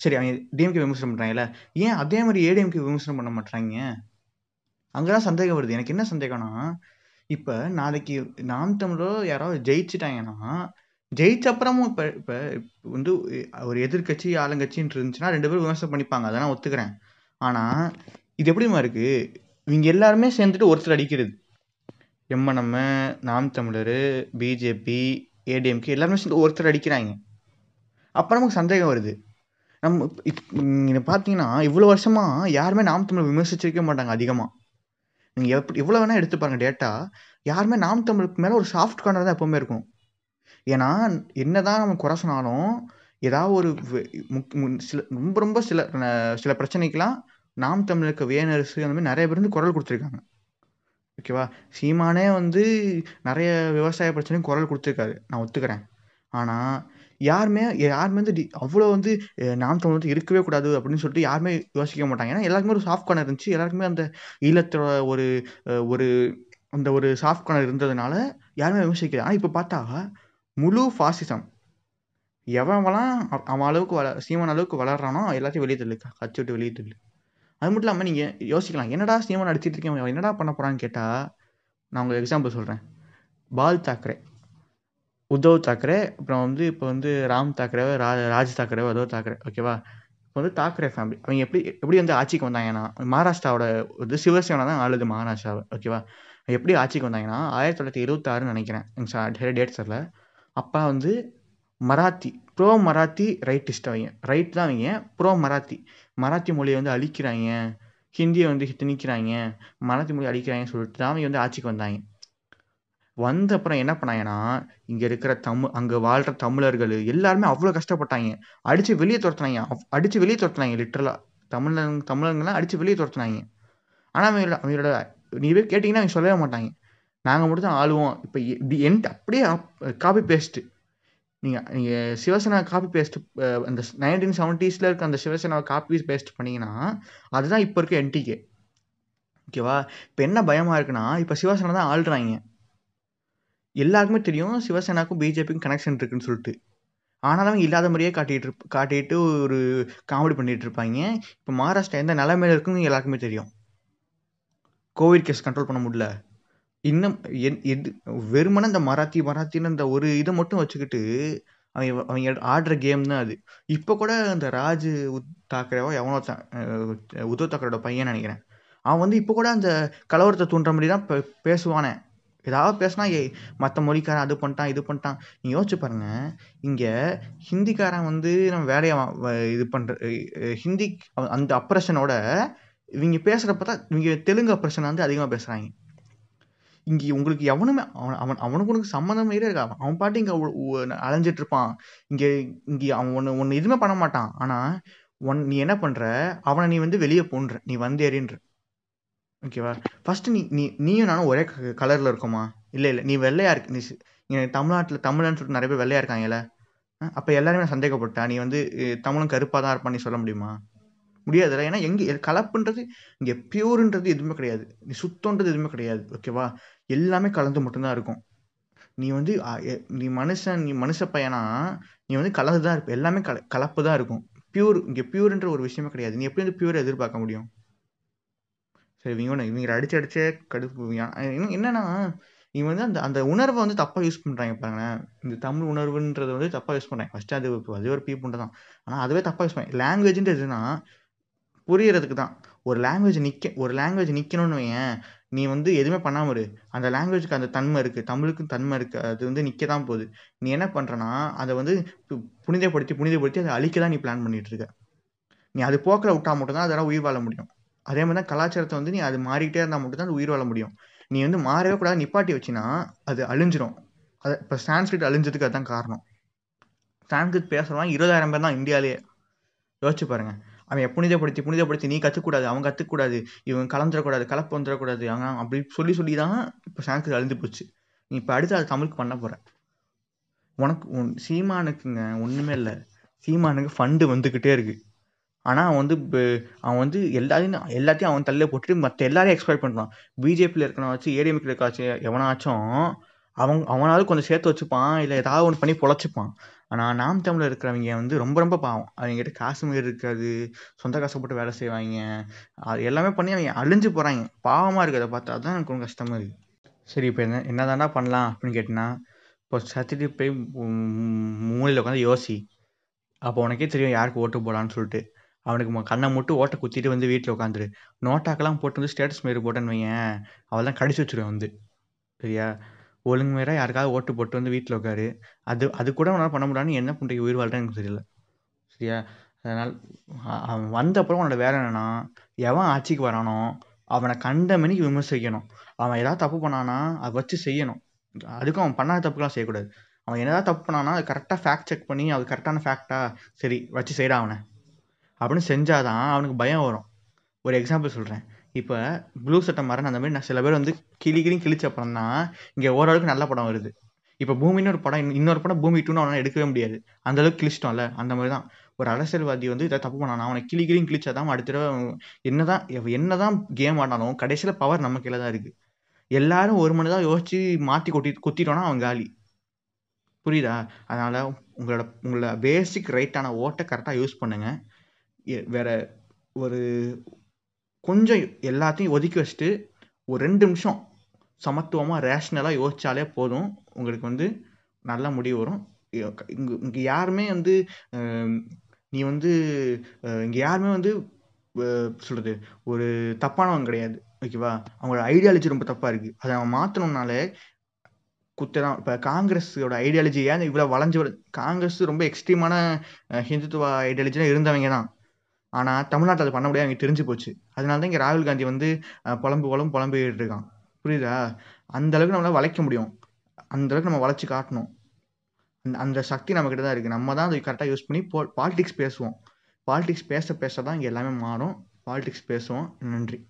சரி அவங்க டிஎம்கே விமர்சனம் பண்ணுறாங்கல்ல, ஏன் அதே மாதிரி ஏடிஎம்கே விமர்சனம் பண்ண மாட்டாங்க? அங்கே தான் சந்தேகம் வருது எனக்கு. என்ன சந்தேகம்னா, இப்போ நாளைக்கு நாம் தமிழோ யாராவது ஜெயிச்சுட்டாங்கன்னா, ஜெயிச்ச அப்புறமும் இப்போ வந்து ஒரு எதிர்கட்சி ஆளுங்கட்சின்னு இருந்துச்சுன்னா 2 பேரும் விமர்சனம் பண்ணிப்பாங்க, அதை நான் ஒத்துக்கிறேன். ஆனால் இது எப்படிமா இருக்குது, இவங்க எல்லாருமே சேர்ந்துட்டு ஒருத்தர் அடிக்கிறது. எம்மனம்ம, நாம் தமிழர், பிஜேபி, ஏடிஎம்கே எல்லாருமே சேர்ந்து ஒருத்தர் அடிக்கிறாங்க. அப்புறம் நமக்கு சந்தேகம் வருது. நம்ம இதை பார்த்தீங்கன்னா இவ்வளோ வருஷமாக யாருமே நாம் தமிழ் விமர்சிச்சிருக்க மாட்டாங்க அதிகமாக. நீங்கள் எவ்வளோ வேணால் எடுத்து பாருங்கள் டேட்டா, யாருமே நாம் தமிழுக்கு மேலே ஒரு சாஃப்ட் கார்னர் தான் எப்போவுமே இருக்கும். ஏன்னா என்ன தான் நம்ம குறை சொன்னாலும் ஏதாவது ஒரு ரொம்ப சில பிரச்சனைக்கெலாம் நாம் தமிழுக்கு வேணரசு அந்த மாதிரி நிறைய பேர் வந்து குரல் கொடுத்துருக்காங்க, ஓகேவா. சீமானே வந்து நிறைய விவசாய பிரச்சனையும் குரல் கொடுத்துருக்காரு, நான் ஒத்துக்கிறேன். ஆனால் யாருமே வந்து அவ்வளோ வந்து நாம் தமிழ் வந்து இருக்கவே கூடாது அப்படின்னு சொல்லிட்டு யாருமே யோசிக்க மாட்டாங்க. ஏன்னா எல்லாருக்குமே ஒரு சாஃப்ட் கார்னர் இருந்துச்சு, எல்லாருக்குமே அந்த ஈழத்தோட ஒரு ஒரு அந்த ஒரு சாஃப்ட் கார்னர் இருந்ததுனால யாருமே விமர்சிக்கல. ஆனால் இப்போ பார்த்தா முழு ஃபாசிசம் எவன்லாம் அவன் அளவுக்கு சீமான அளவுக்கு வளர்றானோ எல்லாத்தையும் வெளியே தள்ளு, கட்சி விட்டு வெளியே தள்ளு. அது மட்டும் இல்லாமல் நீங்கள் யோசிக்கலாம், என்னடா சீமான் அடிச்சுட்டு இருக்கீங்க, என்னடா பண்ண போகிறான்னு கேட்டால் நான் உங்களுக்கு எக்ஸாம்பிள் சொல்கிறேன். பால் தாக்கரே, உத்தவ் தாக்கரே, அப்புறம் வந்து இப்போ வந்து ராம் தாக்கரே, ராஜ் தாக்கரே, உத்தவ் தாக்கரே, ஓகேவா. இப்போ வந்து தாக்கரே ஃபேமிலி அவங்க எப்படி வந்து ஆட்சிக்கு வந்தாங்கன்னா, மகாராஷ்டிராவோட வந்து சிவசேனா தான் ஆளுது மகாராஷ்டிராவை, ஓகேவா. எப்படி ஆட்சிக்கு வந்தாங்கன்னா 1926 நினைக்கிறேன், டேட் சரியில்லை. அப்போ வந்து மராத்தி ப்ரோ மராத்தி ரைட்டிஸ்ட், அவங்க ரைட் தான், அவங்க ப்ரோ மராத்தி, மராத்தி மொழியை வந்து அழிக்கிறாங்க, ஹிந்தியை வந்து திணிக்கிறாங்க, மராத்தி மொழியை அழிக்கிறாங்கன்னு சொல்லிட்டு தான் அவங்க வந்து ஆட்சிக்கு வந்தாங்க. வந்த அப்புறம் என்ன பண்ணாங்கன்னா இங்கே இருக்கிற அங்கே வாழ்கிற தமிழர்கள் எல்லாருமே அவ்வளோ கஷ்டப்பட்டாங்க, அடித்து வெளியே துரத்துனாங்க லிட்டரலாக. தமிழர்கள்லாம் அடித்து வெளியே துரத்துனாங்க. ஆனால் அவங்களோட நீ போய் கேட்டிங்கன்னா அவங்க சொல்லவே மாட்டாங்க, நாங்கள் மட்டும் தான் ஆளுவோம். இப்போ அப்படியே காப்பி பேஸ்ட்டு நீங்கள் சிவசேனா காப்பி பேஸ்ட், அந்த 1970s இருக்க அந்த சிவசேனாவை காப்பி பேஸ்ட் பண்ணிங்கன்னா அதுதான் இப்போ இருக்க என்டிகே, ஓகேவா. இப்போ என்ன பயமாக இருக்குன்னா, இப்போ சிவசேனா தான் ஆள்றாங்க, எல்லாருக்குமே தெரியும் சிவசேனாக்கும் பிஜேபிக்கும் கனெக்ஷன் இருக்குன்னு சொல்லிட்டு. ஆனாலும் அவங்க இல்லாத மாதிரியே காட்டிட்டு ஒரு காமெடி பண்ணிகிட்டு இருப்பாங்க. இப்போ மகாராஷ்டிரா எந்த நிலைமையில இருக்குன்னு எல்லாருக்குமே தெரியும். கோவிட் கேஸ் கண்ட்ரோல் பண்ண முடியல, இன்னும் எது வெறுமனே இந்த மராத்தின்னு இந்த ஒரு இதை மட்டும் வச்சுக்கிட்டு அவங்க ஆடுற கேம் தான் அது. இப்போ கூட அந்த ராஜ் தாக்கரேவோ எவனோ உத்தவ் தாக்கரோட பையன் நினைக்கிறேன், அவன் வந்து இப்போ கூட அந்த கலவரத்தை தூண்டுற மாதிரி தான் பேசுவானே. ஏதாவது பேசினா ஏய் மற்ற மொழிக்காரன் அது பண்ணிட்டான் இது பண்ணிட்டான். நீங்கள் யோசிச்சு பாருங்கள், இங்கே ஹிந்திக்காரன் வந்து நம்ம வேலையை இது பண்ணுற ஹிந்தி அந்த அப்ரஷனோட இவங்க பேசுகிறப்ப தான் இவங்க தெலுங்கு அப்ரஷனை வந்து அதிகமாக பேசுகிறாங்க. இங்கே உங்களுக்கு எவனுமே அவனுக்கு உனக்கு சம்மந்தமே இருக்கான். அவன் பாட்டு இங்கே அலைஞ்சிட்ருப்பான். இங்கே அவன் ஒன்று எதுவுமே பண்ண மாட்டான். ஆனால் நீ என்ன பண்ணுற, அவனை நீ வந்து வெளியே போன்ற நீ வந்தேறின்ற. ஓகேவா, ஃபஸ்ட்டு நீயும் நானும் ஒரே கலரில் இருக்கோமா? இல்லை இல்லை, நீ வெள்ளையாக இருக்கு. நீ தமிழ்நாட்டில் தமிழன்னு சொல்லிட்டு நிறைய பேர் வெள்ளையாக இருக்காங்கல்ல, அப்போ எல்லாருமே நான் சந்தேகப்பட்டா நீ வந்து தமிழும் கருப்பாக தான் இருப்பான்னு நீ சொல்ல முடியுமா? முடியாதுல்ல. ஏன்னா எங்கே கலப்புன்றது இங்கே பியூருன்றது எதுவுமே கிடையாது, நீ சுத்தன்றது எதுவுமே கிடையாது. ஓகேவா, எல்லாமே கலந்து மட்டும்தான் இருக்கும். நீ வந்து நீ மனுஷ பையனா நீ வந்து கலந்து தான் இருப்ப. எல்லாமே கலப்பு தான் இருக்கும். பியூர் இங்கே பியூருன்ற ஒரு விஷயமே கிடையாது. நீ எப்படி வந்து பியூரை எதிர்பார்க்க முடியும்? சரி, இவங்க அடிச்சே கடுப்பு. என்னன்னா இவங்க வந்து அந்த உணர்வை வந்து தப்பாக யூஸ் பண்ணுறாங்க பாருங்களேன். இந்த தமிழ் உணர்வுன்றதை வந்து தப்பாக யூஸ் பண்ணுறாங்க. ஃபஸ்ட்டு அது ஒரு பீப்புன்ற தான். ஆனால் அதுவே தப்பாக யூஸ் பண்ணுறாங்க. லாங்குவேஜ்ன்றது எதுனா புரியறதுக்கு தான். ஒரு லாங்குவேஜ் நிற்கணும்னு வையேன், நீ வந்து எதுவுமே பண்ணாமல் இரு, அந்த லாங்குவேஜுக்கு அந்த தன்மை இருக்குது, தமிழுக்கும் தன்மை இருக்குது, அது வந்து நிற்க தான் போகுது. நீ என்ன பண்ணுறன்னா அதை வந்து புனிதப்படுத்தி அதை அழிக்க தான் நீ பிளான் பண்ணிகிட்ருக்க. நீ அது போக்கில் விட்டால் மட்டும்தான் அதெல்லாம் உயிர் வாழ முடியும். அதே மாதிரி தான் கலாச்சாரத்தை வந்து நீ அது மாறிக்கிட்டே இருந்தால் மட்டும்தான் அது உயிர் வாழ முடியும். நீ வந்து மாறவே கூடாது நிப்பாட்டி வச்சுன்னா அது அழிஞ்சிடும். அது இப்போ சான்ஸ்கிரிட் அழிஞ்சதுக்கு அதுதான் காரணம். சான்ஸ்கிரிட் பேசுகிறவன் 20,000 பேர் தான் இந்தியாவிலேயே. யோசிச்சு பாருங்கள். அவன் புனிதப்படுத்தி நீ கற்றுக்கூடாது, அவன் கற்றுக்கூடாது, இவன் கலந்துடக்கூடாது, கலப்பு வந்துடக்கூடாது, அவங்க அப்படி சொல்லி தான் இப்போ சான்ஸ்கிரிட் அழிஞ்சு போச்சு. நீ இப்போ அடுத்து அது தமிழுக்கு பண்ண போகிற. உனக்கு சீமானுக்குங்க ஒன்றுமே இல்லை. சீமானுக்கு ஃபண்டு வந்துக்கிட்டே இருக்குது. ஆனால் அவன் வந்து எல்லாத்தையும் அவன் தள்ளில் போட்டுட்டு மற்ற எல்லாரையும் எக்ஸ்பெக்ட் பண்ணுறான். பிஜேபியில் இருக்கனாச்சும் ஏடிஎம்கே இருக்காச்சு எவனாச்சும் அவனாலும் கொஞ்சம் சேர்த்து வச்சுப்பான், இல்லை ஏதாவது ஒன்று பண்ணி பொழைச்சிப்பான். ஆனால் நாம் தமிழில் இருக்கிறவங்க வந்து ரொம்ப ரொம்ப பாவம். அவங்ககிட்ட காசு மாரி இருக்காது, சொந்த காசை போட்டு வேலை செய்வாங்க, அது எல்லாமே பண்ணி அவங்க அழிஞ்சு போகிறாங்க. பாவமாக இருக்குது. அதை பார்த்தா தான் எனக்கு கொஞ்சம் கஷ்டமாக இருக்குது. சரி, இப்போ என்ன தாண்டா பண்ணலாம் அப்படின்னு கேட்டினா, இப்போ சத்திட்டு போய் மூலையில் உட்காந்து யோசி, அப்போ உனக்கே தெரியும் யாருக்கு ஓட்டு போடலான்னு சொல்லிட்டு. அவனுக்கு கண்ணை மட்டும் ஓட்டை குத்திட்டு வந்து வீட்டில் உட்காந்துரு. நோட்டாக்கெல்லாம் போட்டு வந்து ஸ்டேட்டஸ் மாரி போட்டேன்னு வையேன், அவள் தான் கடிச்சு வச்சுருவேன் வந்து. சரியா, ஒழுங்கு மாரி யாருக்காவது ஓட்டு போட்டு வந்து வீட்டில் உட்காரு. அது கூட உன்னால் பண்ண முடியாதுன்னு என்ன பண்ணுறீங்க? உயிர் வாழ்றேன்னு எனக்கு தெரியல. சரியா, அதனால் அவன் வந்தப்புறம் அவனோட வேலை என்னன்னா, எவன் ஆட்சிக்கு வரானோ அவனை கண்ட மணிக்கு விமர்சிக்கணும். அவன் ஏதாவது தப்பு பண்ணானா அதை வச்சு செய்யணும். அதுக்கும் அவன் பண்ணாத தப்புக்கெல்லாம் செய்யக்கூடாது. அவன் என்னதான் தப்பு பண்ணானா அது கரெக்டாக ஃபேக்ட் செக் பண்ணி அது கரெக்டான ஃபேக்டாக சரி வச்சு செய்கிறா அவனை அப்படின்னு செஞ்சாதான் அவனுக்கு பயம் வரும். ஒரு எக்ஸாம்பிள் சொல்கிறேன். இப்போ ப்ளூ சட்டை மரன் அந்த மாதிரி நான் சில பேர் வந்து கிழிச்ச படம் தான் இங்கே ஓரளவுக்கு நல்ல படம் வருது. இப்போ பூமின்னு ஒரு படம் இன்னொரு படம் பூமி 2ன்னு அவனால் எடுக்கவே முடியாது. அந்தளவுக்கு கிழிச்சிட்டோம்ல. அந்த மாதிரி தான் ஒரு அரசியல்வாதி வந்து இதை தப்பு பண்ணானா அவனை கிழிச்சாதான் அடுத்த தடவை என்னதான் கேம் ஆனாலும் கடைசியில் பவர் நம்ம கீழே தான் இருக்குது. எல்லாரும் ஒரு மணி தான் யோசித்து மாற்றி கொத்திட்டோன்னா அவன் காலி. புரியுதா? அதனால் உங்களோட பேசிக் ரைட்டான ஓட்டை கரெக்டாக யூஸ் பண்ணுங்கள். வேற ஒரு கொஞ்சம் எல்லாத்தையும் ஒதுக்கி வச்சுட்டு ஒரு 2 நிமிஷம் சமத்துவமாக ரேஷ்னலாக யோசித்தாலே போதும், உங்களுக்கு வந்து நல்ல முடிவு வரும். இங்கே யாருமே வந்து நீ வந்து இங்கே யாருமே வந்து சொல்கிறது ஒரு தப்பானவங்க கிடையாது. ஓகேவா, அவங்களோட ஐடியாலஜி ரொம்ப தப்பாக இருக்குது. அதை அவன் மாற்றணும்னாலே குத்தலாம். இப்போ காங்கிரஸோட ஐடியாலஜி ஏன் இவ்வளோ வளைஞ்சு? காங்கிரஸ் ரொம்ப எக்ஸ்ட்ரீமான ஹிந்துத்துவ ஐடியாலஜிலாம் இருந்தவங்க தான். ஆனால் தமிழ்நாட்டில் அது பண்ண முடியாது, அவங்க தெரிஞ்சு போச்சு. அதனால தான் இங்கே ராகுல் காந்தி வந்து புலம்பிட்டு இருக்கான். புரியுதா? அந்தளவுக்கு நம்மளால் வளைக்க முடியும். அந்தளவுக்கு நம்ம வளைச்சி காட்டணும். அந்த சக்தி நம்மக்கிட்ட தான் இருக்குது. நம்ம தான் அதை கரெக்டாக யூஸ் பண்ணி பாலிடிக்ஸ் பேசுவோம். பாலிடிக்ஸ் பேச தான் இங்கே எல்லாமே மாறும். பாலிடிக்ஸ் பேசுவோம். நன்றி.